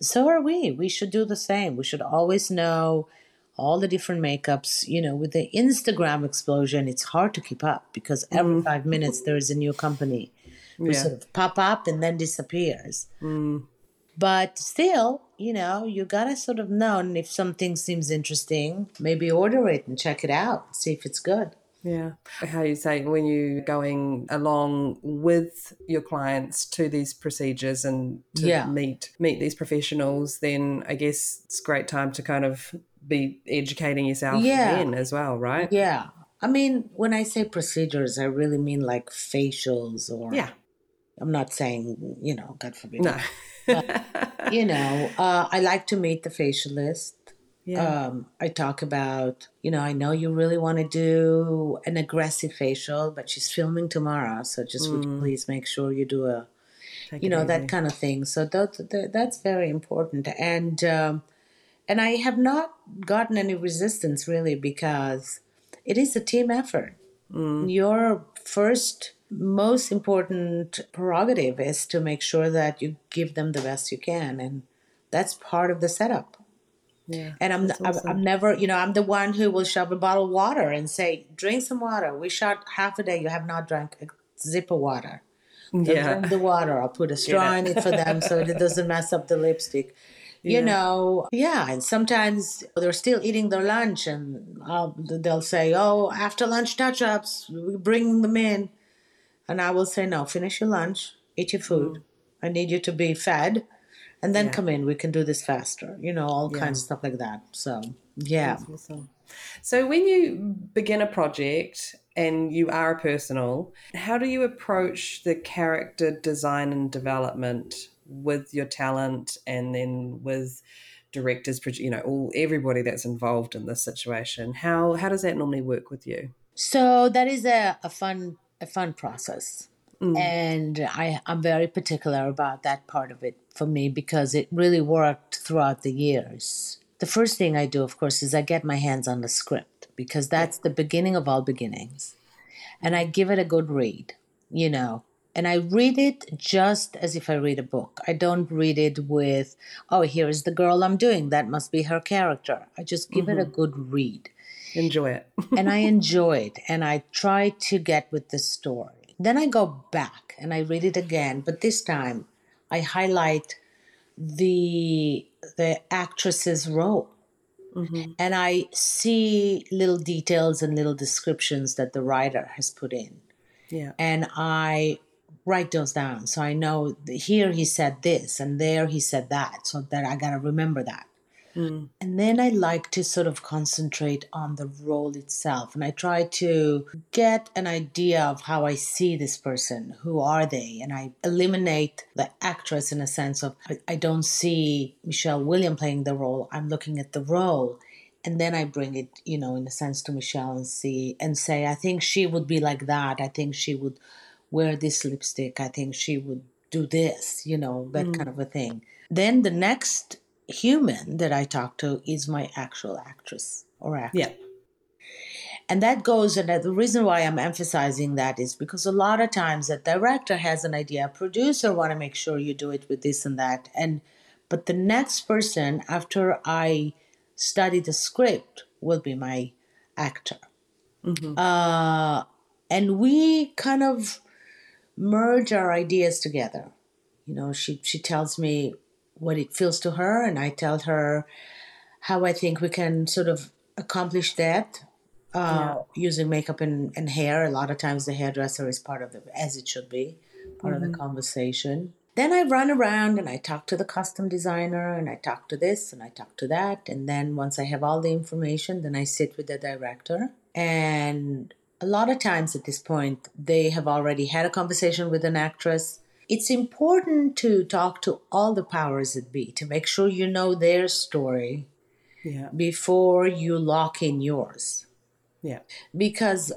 So are we. We should do the same. We should always know all the different makeups. You know, with the Instagram explosion, it's hard to keep up because every mm-hmm. five minutes there is a new company who yeah. sort of pop up and then disappears. Mm. But still, you know, you got to sort of know, and if something seems interesting, maybe order it and check it out, see if it's good. Yeah. How you say, when you're going along with your clients to these procedures and to yeah. meet meet these professionals, then I guess it's a great time to kind of be educating yourself yeah. then as well, right? Yeah. I mean, when I say procedures, I really mean like facials or... Yeah. I'm not saying, you know, God forbid. No. But, you know, uh, I like to meet the facialist. Yeah. Um, I talk about, you know, I know you really want to do an aggressive facial, but she's filming tomorrow. So just mm. would you please make sure you do a, Take you know, that kind of thing. So that, that, that's very important. And, um, and I have not gotten any resistance really because it is a team effort. Mm. Your first... most important prerogative is to make sure that you give them the best you can, and that's part of the setup. Yeah, and I'm I'm, awesome. I'm never, you know, I'm the one who will shove a bottle of water and say, "Drink some water. We shot half a day. You have not drank a zip of water. So yeah, drink the water. I'll put a straw yeah. in it for them so it doesn't mess up the lipstick." You yeah. know, yeah, and sometimes they're still eating their lunch, and I'll, they'll say, "Oh, after lunch touch-ups, we bring them in." And I will say, no, finish your lunch, eat your food. Mm. I need you to be fed and then yeah. come in. We can do this faster, you know, all yeah. kinds of stuff like that. So, yeah. Awesome. So when you begin a project and you are a personal, how do you approach the character design and development with your talent and then with directors, you know, all everybody that's involved in this situation? How, how does that normally work with you? So that is a, a fun a fun process. Mm. And I, I'm very particular about that part of it for me because it really worked throughout the years. The first thing I do, of course, is I get my hands on the script because that's the beginning of all beginnings. And I give it a good read, you know, and I read it just as if I read a book. I don't read it with, oh, here is the girl I'm doing. That must be her character. I just give mm-hmm. it a good read. Enjoy it. And I enjoy it. And I try to get with the story. Then I go back and I read it again. But this time I highlight the the actress's role. Mm-hmm. And I see little details and little descriptions that the writer has put in. Yeah. And I write those down. So I know here he said this and there he said that. So that I got to remember that. Mm. And then I like to sort of concentrate on the role itself. And I try to get an idea of how I see this person. Who are they? And I eliminate the actress in a sense of I, I don't see Michelle Williams playing the role. I'm looking at the role. And then I bring it, you know, in a sense to Michelle and see and say, I think she would be like that. I think she would wear this lipstick. I think she would do this, you know, that mm. kind of a thing. Then the next human that I talk to is my actual actress or actor. Yeah. And that goes, and the reason why I'm emphasizing that is because a lot of times a director has an idea, a producer want to make sure you do it with this and that. And but the next person after I study the script will be my actor. Mm-hmm. Uh, and we kind of merge our ideas together. You know, she she tells me what it feels to her, and I tell her how I think we can sort of accomplish that uh, yeah. using makeup and, and hair. A lot of times the hairdresser is part of the, as it should be, part mm-hmm. of the conversation. Then I run around and I talk to the costume designer and I talk to this and I talk to that. And then once I have all the information, then I sit with the director. And a lot of times at this point, they have already had a conversation with an actress. It's important to talk to all the powers that be to make sure you know their story yeah. before you lock in yours. Yeah. Because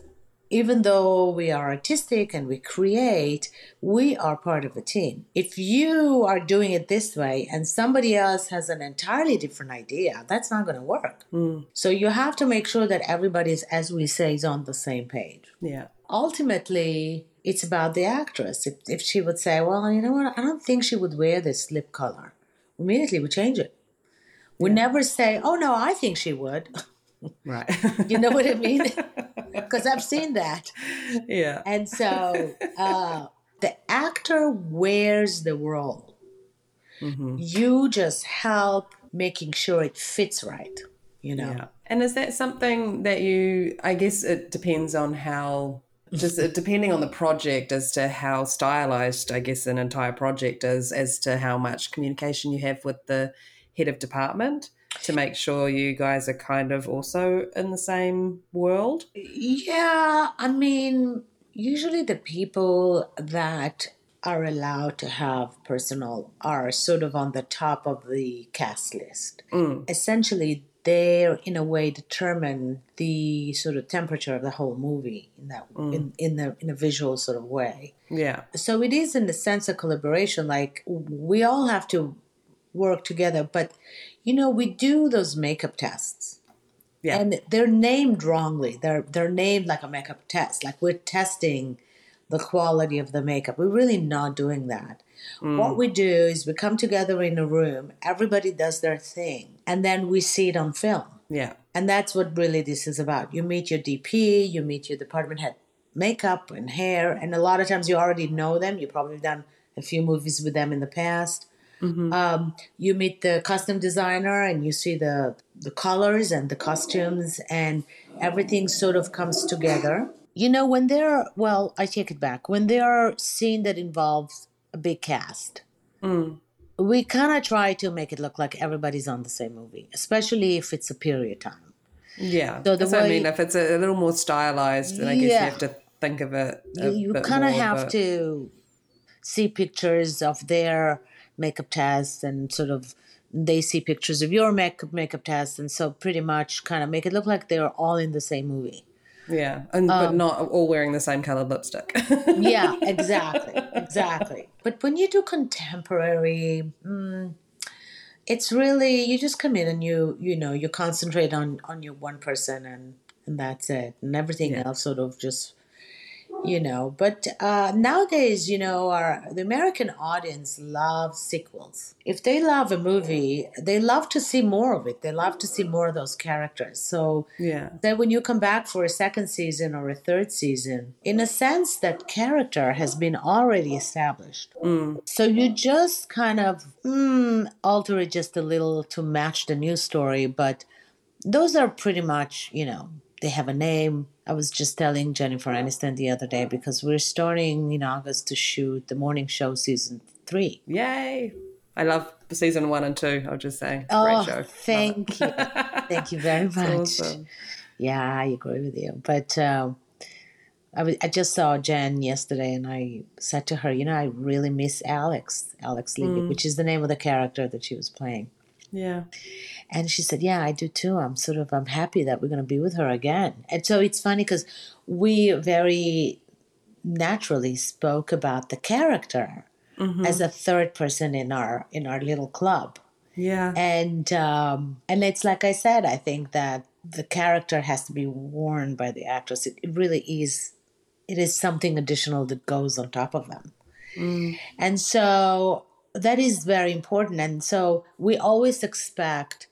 even though we are artistic and we create, we are part of a team. If you are doing it this way and somebody else has an entirely different idea, that's not going to work. Mm. So you have to make sure that everybody's, as we say, is on the same page. Yeah. Ultimately, it's about the actress. If, if she would say, well, you know what, I don't think she would wear this lip color, immediately we change it. We yeah. never say, oh, no, I think she would. Right. You know what I mean? Because I've seen that. Yeah. And so uh, the actor wears the role. Mm-hmm. You just help making sure it fits right, you know. Yeah. And is that something that you, I guess it depends on how, just depending on the project as to how stylized, I guess, an entire project is, as to how much communication you have with the head of department to make sure you guys are kind of also in the same world? Yeah, I mean, usually the people that are allowed to have personal are sort of on the top of the cast list. Mm. Essentially, they're in a way determine the sort of temperature of the whole movie in that mm. in, in the in a visual sort of way. Yeah. So it is in the sense of collaboration. Like we all have to work together, but you know, we do those makeup tests. Yeah. And they're named wrongly. They're they're named like a makeup test. Like we're testing the quality of the makeup. We're really not doing that. Mm. What we do is we come together in a room, everybody does their thing, and then we see it on film. Yeah. And that's what really this is about. You meet your D P, you meet your department head makeup and hair, and a lot of times you already know them. You've probably done a few movies with them in the past. Mm-hmm. Um, you meet the costume designer and you see the, the colors and the costumes and everything sort of comes together. You know, when they're, well, I take it back. When there are scenes that involves a big cast, mm. we kind of try to make it look like everybody's on the same movie, especially if it's a period time. Yeah. So that's way, what I mean. If it's a little more stylized, then I guess yeah. you have to think of it. You kind of have to see pictures of their makeup tests and sort of they see pictures of your makeup makeup tests. And so pretty much kind of make it look like they're all in the same movie. Yeah, and um, but not all wearing the same colored lipstick. Yeah, exactly, exactly. But when you do contemporary, mm, it's really you just come in and you you know you concentrate on, on your one person and, and that's it, and everything yeah. else sort of just you know. But uh, nowadays, you know, our the American audience loves sequels. If they love a movie, they love to see more of it. They love to see more of those characters. So yeah. then when you come back for a second season or a third season, in a sense that character has been already established. Mm. So you just kind of mm, alter it just a little to match the new story. But those are pretty much, you know, they have a name. I was just telling Jennifer Aniston the other day because we're starting in August to shoot The Morning Show season three. Yay! I love season one and two, I'll just say. Oh, great show. Thank you. Thank you very much. Awesome. Yeah, I agree with you. But uh, I, w- I just saw Jen yesterday and I said to her, you know, I really miss Alex, Alex Levy, mm. which is the name of the character that she was playing. Yeah. And she said, yeah, I do too. I'm sort of, I'm happy that we're going to be with her again. And so it's funny because we very naturally spoke about the character mm-hmm. as a third person in our, in our little club. Yeah. And, um, and it's like I said, I think that the character has to be worn by the actress. It, it really is. It is something additional that goes on top of them. Mm. And so that is very important. And so we always expect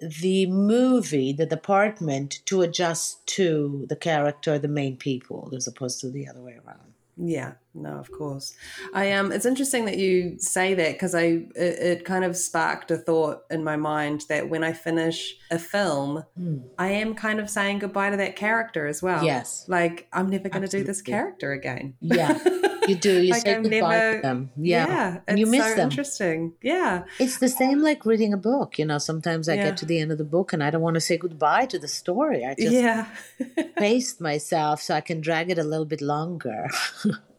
the movie, the department, to adjust to the character, the main people, as opposed to the other way around. Yeah, no, of course. I um, it's interesting that you say that because I it, it kind of sparked a thought in my mind that when I finish a film, mm. I am kind of saying goodbye to that character as well. Yes, like I'm never going to do this character again. Yeah, you do. You like say I'm goodbye never, to them. Yeah, yeah and you miss so them. Interesting. Yeah, it's the same like reading a book. You know, sometimes I yeah. get to the end of the book and I don't want to say goodbye to the story. I just yeah. pace myself so I can drag it a little bit longer.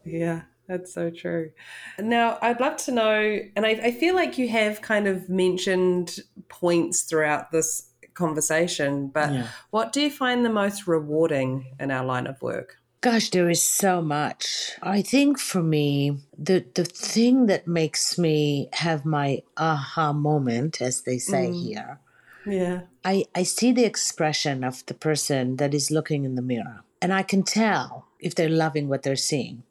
Yeah, that's so true. Now, I'd love to know, and I, I feel like you have kind of mentioned points throughout this conversation, but yeah. what do you find the most rewarding in our line of work? Gosh, there is so much. I think for me, the, the thing that makes me have my aha moment, as they say mm. here, yeah, I, I see the expression of the person that is looking in the mirror, and I can tell if they're loving what they're seeing.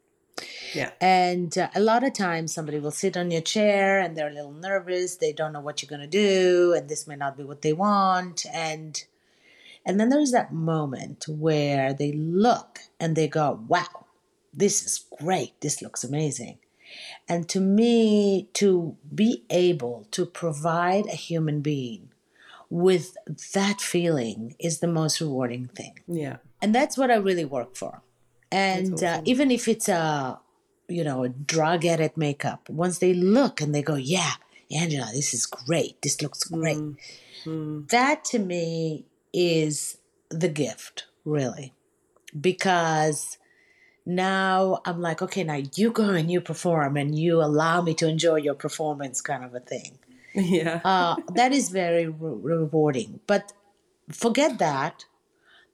Yeah. And uh, a lot of times somebody will sit on your chair and they're a little nervous. They don't know what you're going to do. And this may not be what they want. And, and then there's that moment where they look and they go, wow, this is great. This looks amazing. And to me, to be able to provide a human being with that feeling is the most rewarding thing. Yeah. And that's what I really work for. And awesome. uh, even if it's a, you know, a drug addict makeup, once they look and they go, yeah, Angela, this is great. This looks great. Mm-hmm. That to me is the gift, really, because now I'm like, okay, now you go and you perform and you allow me to enjoy your performance kind of a thing. Yeah. uh, that is very re- rewarding. But forget that.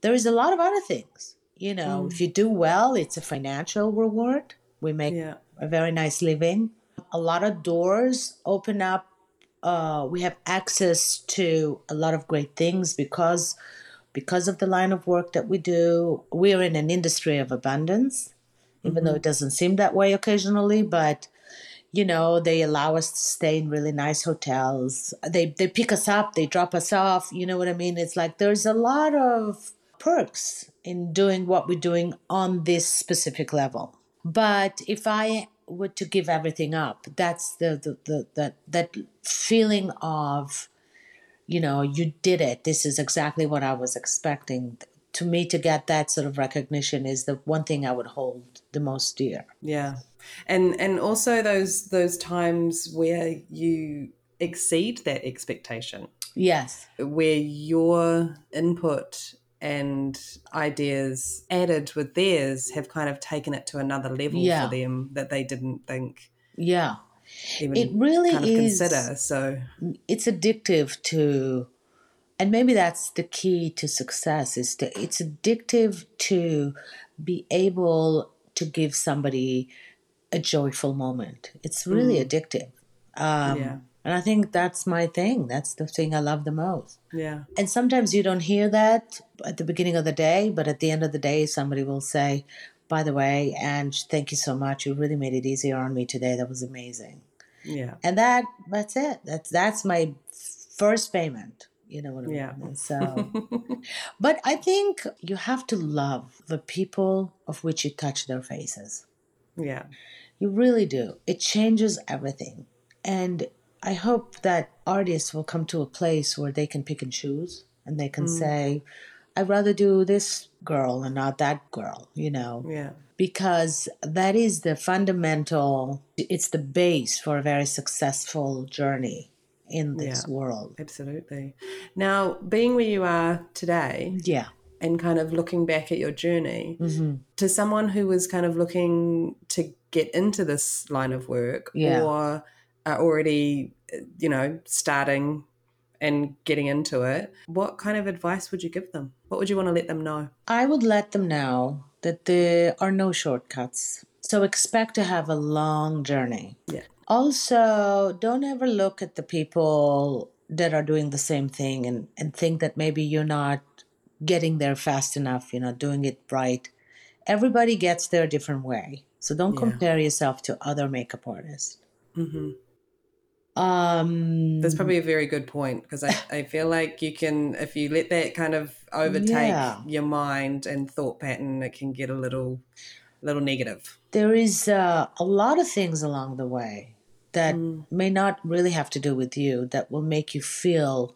There is a lot of other things. You know, mm. if you do well, it's a financial reward. We make yeah. a very nice living. A lot of doors open up. Uh, we have access to a lot of great things because because of the line of work that we do. We're in an industry of abundance, even mm-hmm. though it doesn't seem that way occasionally. But, you know, they allow us to stay in really nice hotels. They they pick us up. They drop us off. You know what I mean? It's like there's a lot of perks in doing what we're doing on this specific level. But if I were to give everything up, that's the, the, the, the that feeling of, you know, you did it. This is exactly what I was expecting. To me, to get that sort of recognition is the one thing I would hold the most dear. Yeah. And and also those those times where you exceed that expectation. Yes. Where your input and ideas added with theirs have kind of taken it to another level yeah. for them that they didn't think. Yeah, even it really kind of is. Consider, so it's addictive to, and maybe that's the key to success. Is to it's addictive to be able to give somebody a joyful moment. It's really mm. addictive. Um, yeah. And I think that's my thing. That's the thing I love the most. Yeah. And sometimes you don't hear that at the beginning of the day, but at the end of the day, somebody will say, by the way, Ange, thank you so much. You really made it easier on me today. That was amazing. Yeah. And that that's it. That's that's my first payment. You know what I mean? Yeah. So, but I think you have to love the people of which you touch their faces. Yeah. You really do. It changes everything. And I hope that artists will come to a place where they can pick and choose and they can mm. say, I'd rather do this girl and not that girl, you know, yeah. because that is the fundamental, it's the base for a very successful journey in this yeah, world. Absolutely. Now, being where you are today. Yeah. And kind of looking back at your journey mm-hmm. to someone who was kind of looking to get into this line of work yeah. or are already, you know, starting and getting into it, what kind of advice would you give them? What would you want to let them know? I would let them know that there are no shortcuts. So expect to have a long journey. Yeah. Also, don't ever look at the people that are doing the same thing and, and think that maybe you're not getting there fast enough, you're not doing it right. Everybody gets there a different way. So don't yeah. compare yourself to other makeup artists. Mm-hmm. Um, that's probably a very good point because I, I feel like you can, if you let that kind of overtake yeah. your mind and thought pattern, it can get a little little negative. There is uh, a lot of things along the way that mm. may not really have to do with you that will make you feel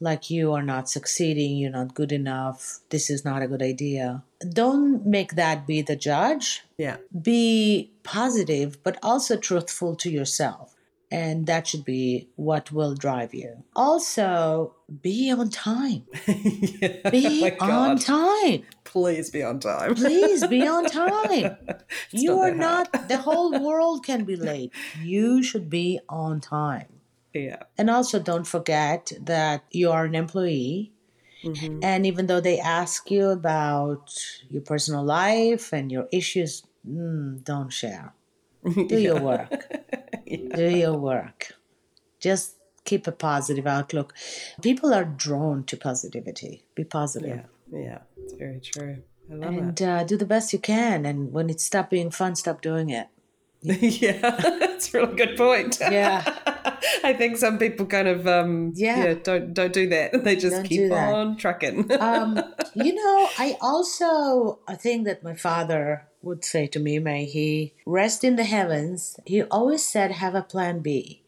like you are not succeeding, you're not good enough, this is not a good idea. Don't make that be the judge. Yeah. Be positive, but also truthful to yourself. And that should be what will drive you. Also, be on time. yeah. Be oh on time. Please be on time. Please be on time. You are not, the whole world can be late. You should be on time. Yeah. And also don't forget that you are an employee. Mm-hmm. And even though they ask you about your personal life and your issues, mm, don't share. Do yeah. your work. Yeah. Do your work. Just keep a positive outlook. People are drawn to positivity. Be positive. Yeah, yeah, it's very true. I love and that. Uh, do the best you can. And when it stops being fun, stop doing it. Yeah, that's a really good point. Yeah. I think some people kind of um, yeah. yeah don't don't do that. They just don't keep on trucking. um, you know, I also I think that my father would say to me, may he rest in the heavens, he always said have a plan B.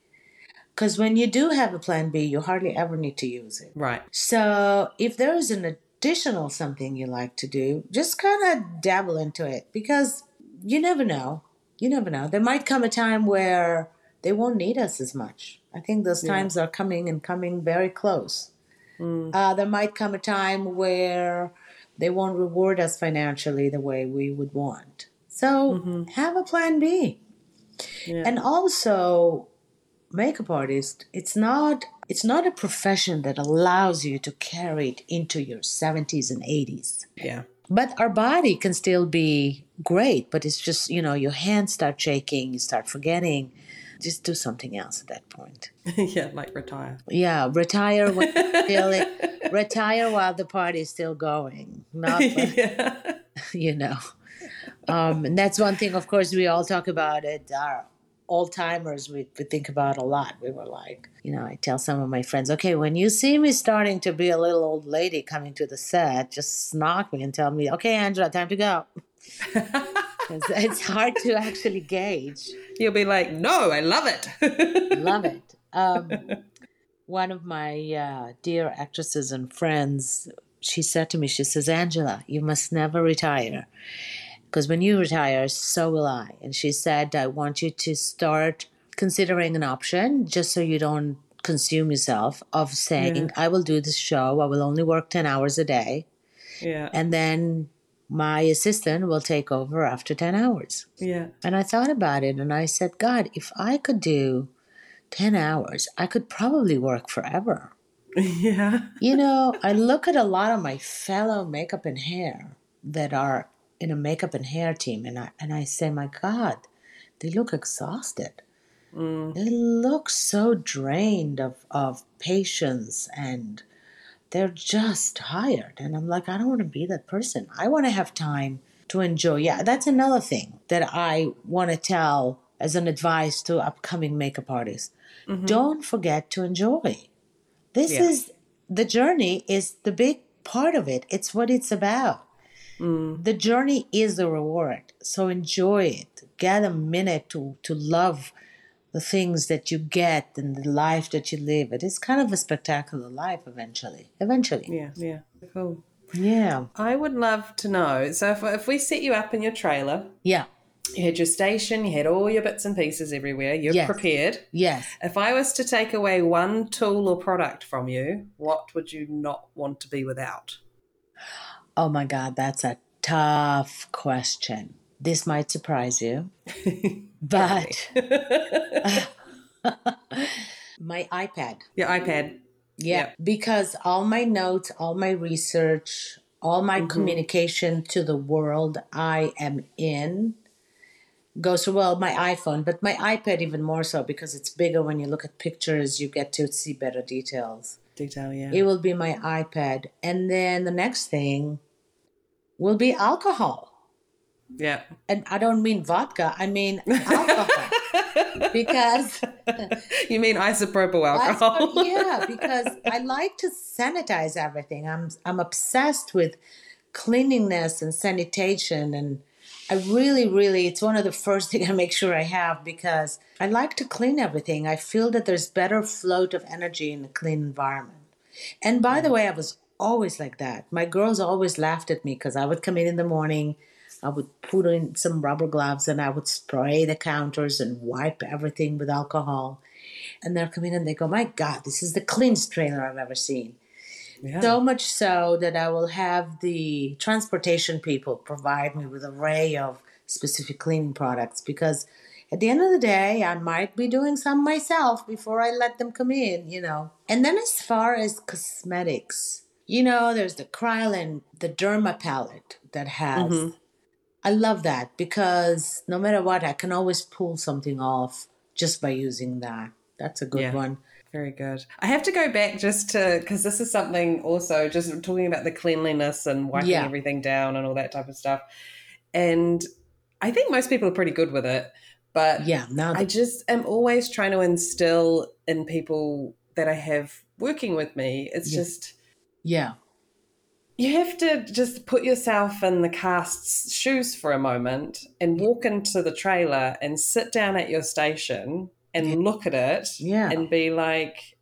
Because when you do have a plan B, you hardly ever need to use it. Right. So if there is an additional something you like to do, just kind of dabble into it because you never know. You never know. There might come a time where they won't need us as much. I think those yeah. times are coming and coming very close. Mm. Uh, there might come a time where they won't reward us financially the way we would want. So mm-hmm. have a plan B. Yeah. And also, makeup artist, it's not, it's not a profession that allows you to carry it into your seventies and eighties. Yeah. But our body can still be great, but it's just, you know, your hands start shaking, you start forgetting. Just do something else at that point. Yeah, like retire. Yeah, retire when feeling, retire while the party is still going. Not, but, yeah. You know. Um, and that's one thing, of course, we all talk about it. Our old-timers, we, we think about a lot. We were like, you know, I tell some of my friends, okay, when you see me starting to be a little old lady coming to the set, just knock me and tell me, okay, Angela, time to go. It's hard to actually gauge. You'll be like, no, I love it. Love it. Um, one of my uh, dear actresses and friends, she said to me, she says, Angela, you must never retire. Because when you retire, so will I. And she said, I want you to start considering an option just so you don't consume yourself of saying, yeah. I will do this show. I will only work ten hours a day. Yeah. And then my assistant will take over after ten hours. Yeah. And I thought about it and I said, God, if I could do ten hours, I could probably work forever. Yeah. You know, I look at a lot of my fellow makeup and hair that are in a makeup and hair team, and I and I say, my God, they look exhausted. Mm. They look so drained of, of patience and they're just tired. And I'm like, I don't want to be that person. I want to have time to enjoy. Yeah, that's another thing that I want to tell as an advice to upcoming makeup artists. Mm-hmm. Don't forget to enjoy. This yeah. is, the journey is the big part of it. It's what it's about. Mm. The journey is the reward. So enjoy it. Get a minute to, to love the things that you get and the life that you live. It is kind of a spectacular life eventually. Eventually. Yeah, yeah. Cool. Yeah. I would love to know. So if, if we set you up in your trailer. Yeah. You had your station, you had all your bits and pieces everywhere. You're yes. prepared. Yes. If I was to take away one tool or product from you, what would you not want to be without? Oh, my God, that's a tough question. This might surprise you, but my iPad. Your iPad. Yeah, yep. Because all my notes, all my research, all my mm-hmm. communication to the world I am in goes, well, my iPhone, but my iPad even more so because it's bigger. When you look at pictures, you get to see better details. Detail, yeah. It will be my iPad. And then the next thing will be alcohol. Yeah. And I don't mean vodka. I mean alcohol. Because... You mean isopropyl alcohol. Isopropyl, yeah, because I like to sanitize everything. I'm I'm obsessed with cleanliness and sanitation. And I really, really... It's one of the first things I make sure I have because I like to clean everything. I feel that there's better flow of energy in a clean environment. And by yeah. the way, I was always like that. My girls always laughed at me because I would come in in the morning... I would put in some rubber gloves and I would spray the counters and wipe everything with alcohol. And they'll come in and they go, my God, this is the cleanest trailer I've ever seen. Yeah. So much so that I will have the transportation people provide me with an array of specific cleaning products because at the end of the day, I might be doing some myself before I let them come in, you know. And then as far as cosmetics, you know, there's the Krylin, the Derma palette that has... Mm-hmm. I love that because no matter what, I can always pull something off just by using that. That's a good yeah. one. Very good. I have to go back just to, because this is something also just talking about the cleanliness and wiping yeah. everything down and all that type of stuff. And I think most people are pretty good with it, but yeah, now that- I just am always trying to instill in people that I have working with me. It's yeah. just, yeah, you have to just put yourself in the cast's shoes for a moment and walk into the trailer and sit down at your station and look at it yeah. and be like,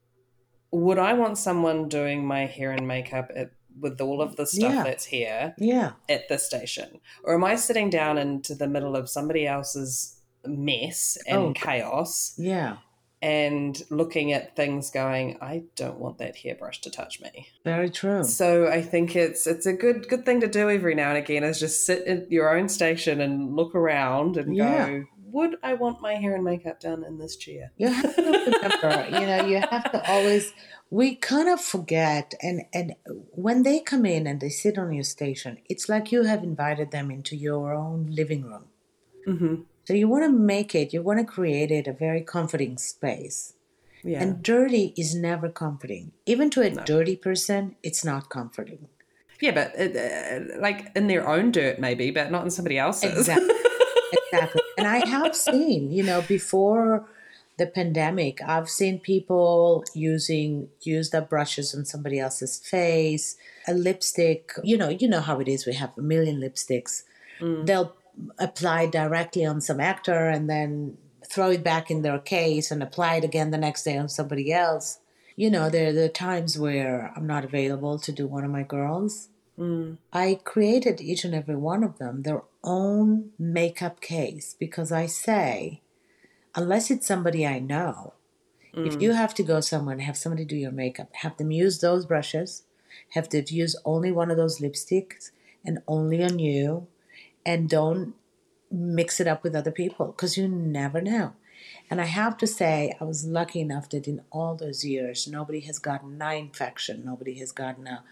would I want someone doing my hair and makeup at, with all of the stuff yeah. that's here yeah. at this station? Or am I sitting down into the middle of somebody else's mess and oh. chaos yeah, and looking at things going, I don't want that hairbrush to touch me? Very true. So I think it's it's a good good thing to do every now and again is just sit at your own station and look around and yeah. go, would I want my hair and makeup done in this chair? You have to remember, you know, you have to always, we kind of forget. And, and when they come in and they sit on your station, it's like you have invited them into your own living room. Mm-hmm. So you want to make it, you want to create it a very comforting space. Yeah. And dirty is never comforting. Even to a no. dirty person, it's not comforting. Yeah, but uh, like in their own dirt maybe, but not in somebody else's. Exactly. Exactly. And I have seen, you know, before the pandemic, I've seen people using used up brushes on somebody else's face, a lipstick. You know, you know how it is. We have a million lipsticks. Mm. They'll apply directly on some actor and then throw it back in their case and apply it again the next day on somebody else. You know, there, there are times where I'm not available to do one of my girls. Mm. I created each and every one of them their own makeup case because I say, unless it's somebody I know, mm. if you have to go somewhere and have somebody do your makeup, have them use those brushes, have them use only one of those lipsticks and only on you, and don't mix it up with other people because you never know. And I have to say, I was lucky enough that in all those years, nobody has gotten an eye infection, nobody has gotten a...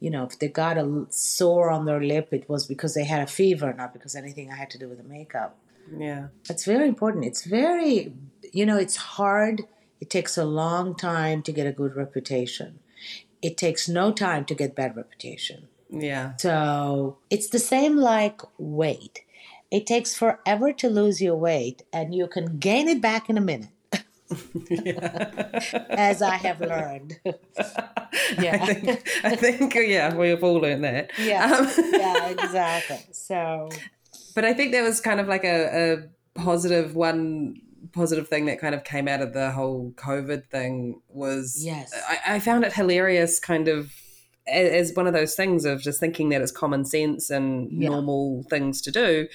You know, if they got a sore on their lip, it was because they had a fever, not because anything I had to do with the makeup. Yeah. It's very important. It's very, you know, it's hard. It takes a long time to get a good reputation. It takes no time to get bad reputation. Yeah. So it's the same like weight. It takes forever to lose your weight, and you can gain it back in a minute. Yeah. As I have learned. Yeah, I think, I think yeah, we've all learned that. Yeah, um, yeah, exactly. So, but I think that was kind of like a, a positive one, positive thing that kind of came out of the whole COVID thing was. Yes, I, I found it hilarious, kind of as one of those things of just thinking that it's common sense and yeah. normal things to do.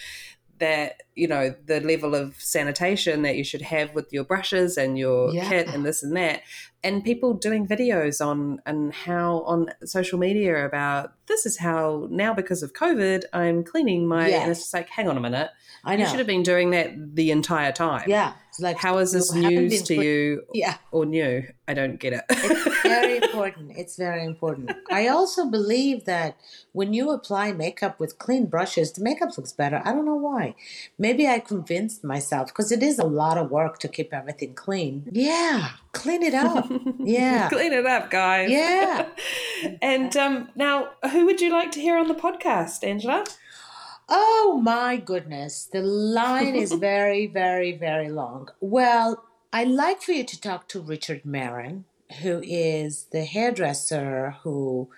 That, you know, the level of sanitation that you should have with your brushes and your yeah. kit and this and that, and people doing videos on and how on social media about this is how now because of COVID I'm cleaning my yes. and it's just like, hang on a minute, I know. You should have been doing that the entire time. Yeah, it's like how is this news to clean- you? Yeah, or new? I don't get it. It's very important. It's very important. I also believe that when you apply makeup with clean brushes, the makeup looks better. I don't know why. Maybe I convinced myself because it is a lot of work to keep everything clean. Yeah, clean it up. Yeah, clean it up, guys. Yeah. And um, now, who would you like to hear on the podcast, Angela? Oh my goodness, the line is very, very, very long. Well, I'd like for you to talk to Richard Marin, who is the hairdresser who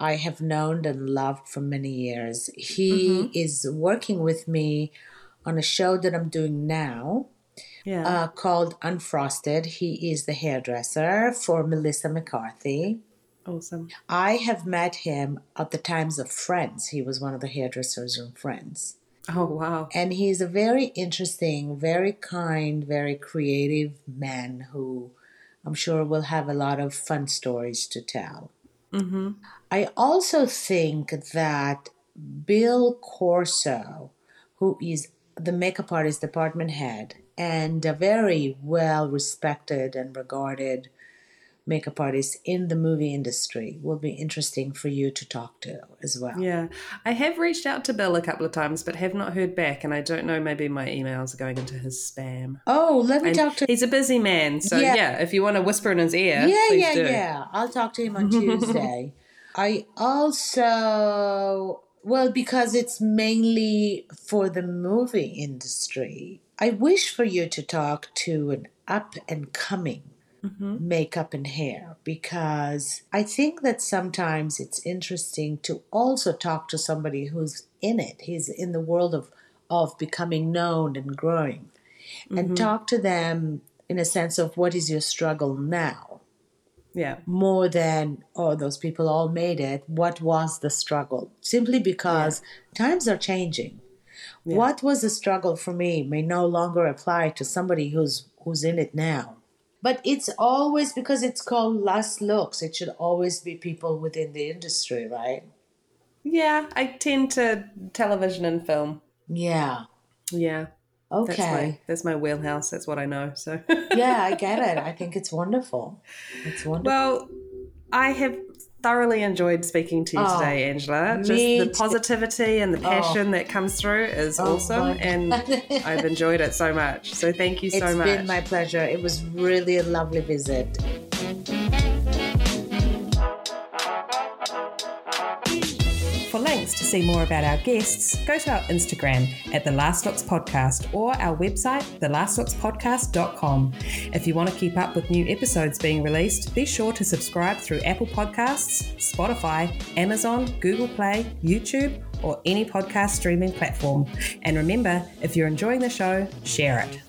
I have known and loved for many years. He mm-hmm. is working with me on a show that I'm doing now yeah. uh, called Unfrosted. He is the hairdresser for Melissa McCarthy. Awesome. I have met him at the times of Friends. He was one of the hairdressers in Friends. Oh, wow. And he's a very interesting, very kind, very creative man who I'm sure will have a lot of fun stories to tell. Mm-hmm. I also think that Bill Corso, who is the makeup artist department head and a very well-respected and regarded makeup artists in the movie industry will be interesting for you to talk to as well. Yeah. I have reached out to Bill a couple of times, but have not heard back. And I don't know, maybe my emails are going into his spam. Oh, let me and talk to He's a busy man. So yeah. yeah, if you want to whisper in his ear, yeah, please yeah, do. yeah. I'll talk to him on Tuesday. I also, well, because it's mainly for the movie industry, I wish for you to talk to an up-and-coming mm-hmm. makeup and hair, because I think that sometimes it's interesting to also talk to somebody who's in it, who's in the world of, of becoming known and growing, mm-hmm. and talk to them in a sense of what is your struggle now. Yeah. More than, oh, those people all made it. What was the struggle? Simply because yeah. times are changing. Yeah. What was the struggle for me may no longer apply to somebody who's who's in it now. But it's always, because it's called Last Looks, it should always be people within the industry, right? Yeah, I tend to television and film. Yeah. Yeah. Okay. That's my, that's my wheelhouse. That's what I know. So yeah, I get it. I think it's wonderful. It's wonderful. Well, I have thoroughly enjoyed speaking to you oh, today, Angela. Just the positivity too. And the passion oh. that comes through is oh, awesome. And I've enjoyed it so much. So thank you so it's much. It's been my pleasure. It was really a lovely visit. For links to see more about our guests, go to our Instagram at The Last Looks Podcast or our website, the last looks podcast dot com. If you want to keep up with new episodes being released, be sure to subscribe through Apple Podcasts, Spotify, Amazon, Google Play, YouTube, or any podcast streaming platform. And remember, if you're enjoying the show, share it.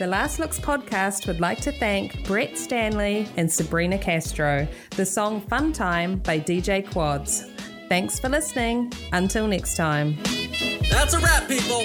The Last Looks Podcast would like to thank Brett Stanley and Sabrina Castro. The song Fun Time by D J Quads. Thanks for listening. Until next time. That's a wrap, people.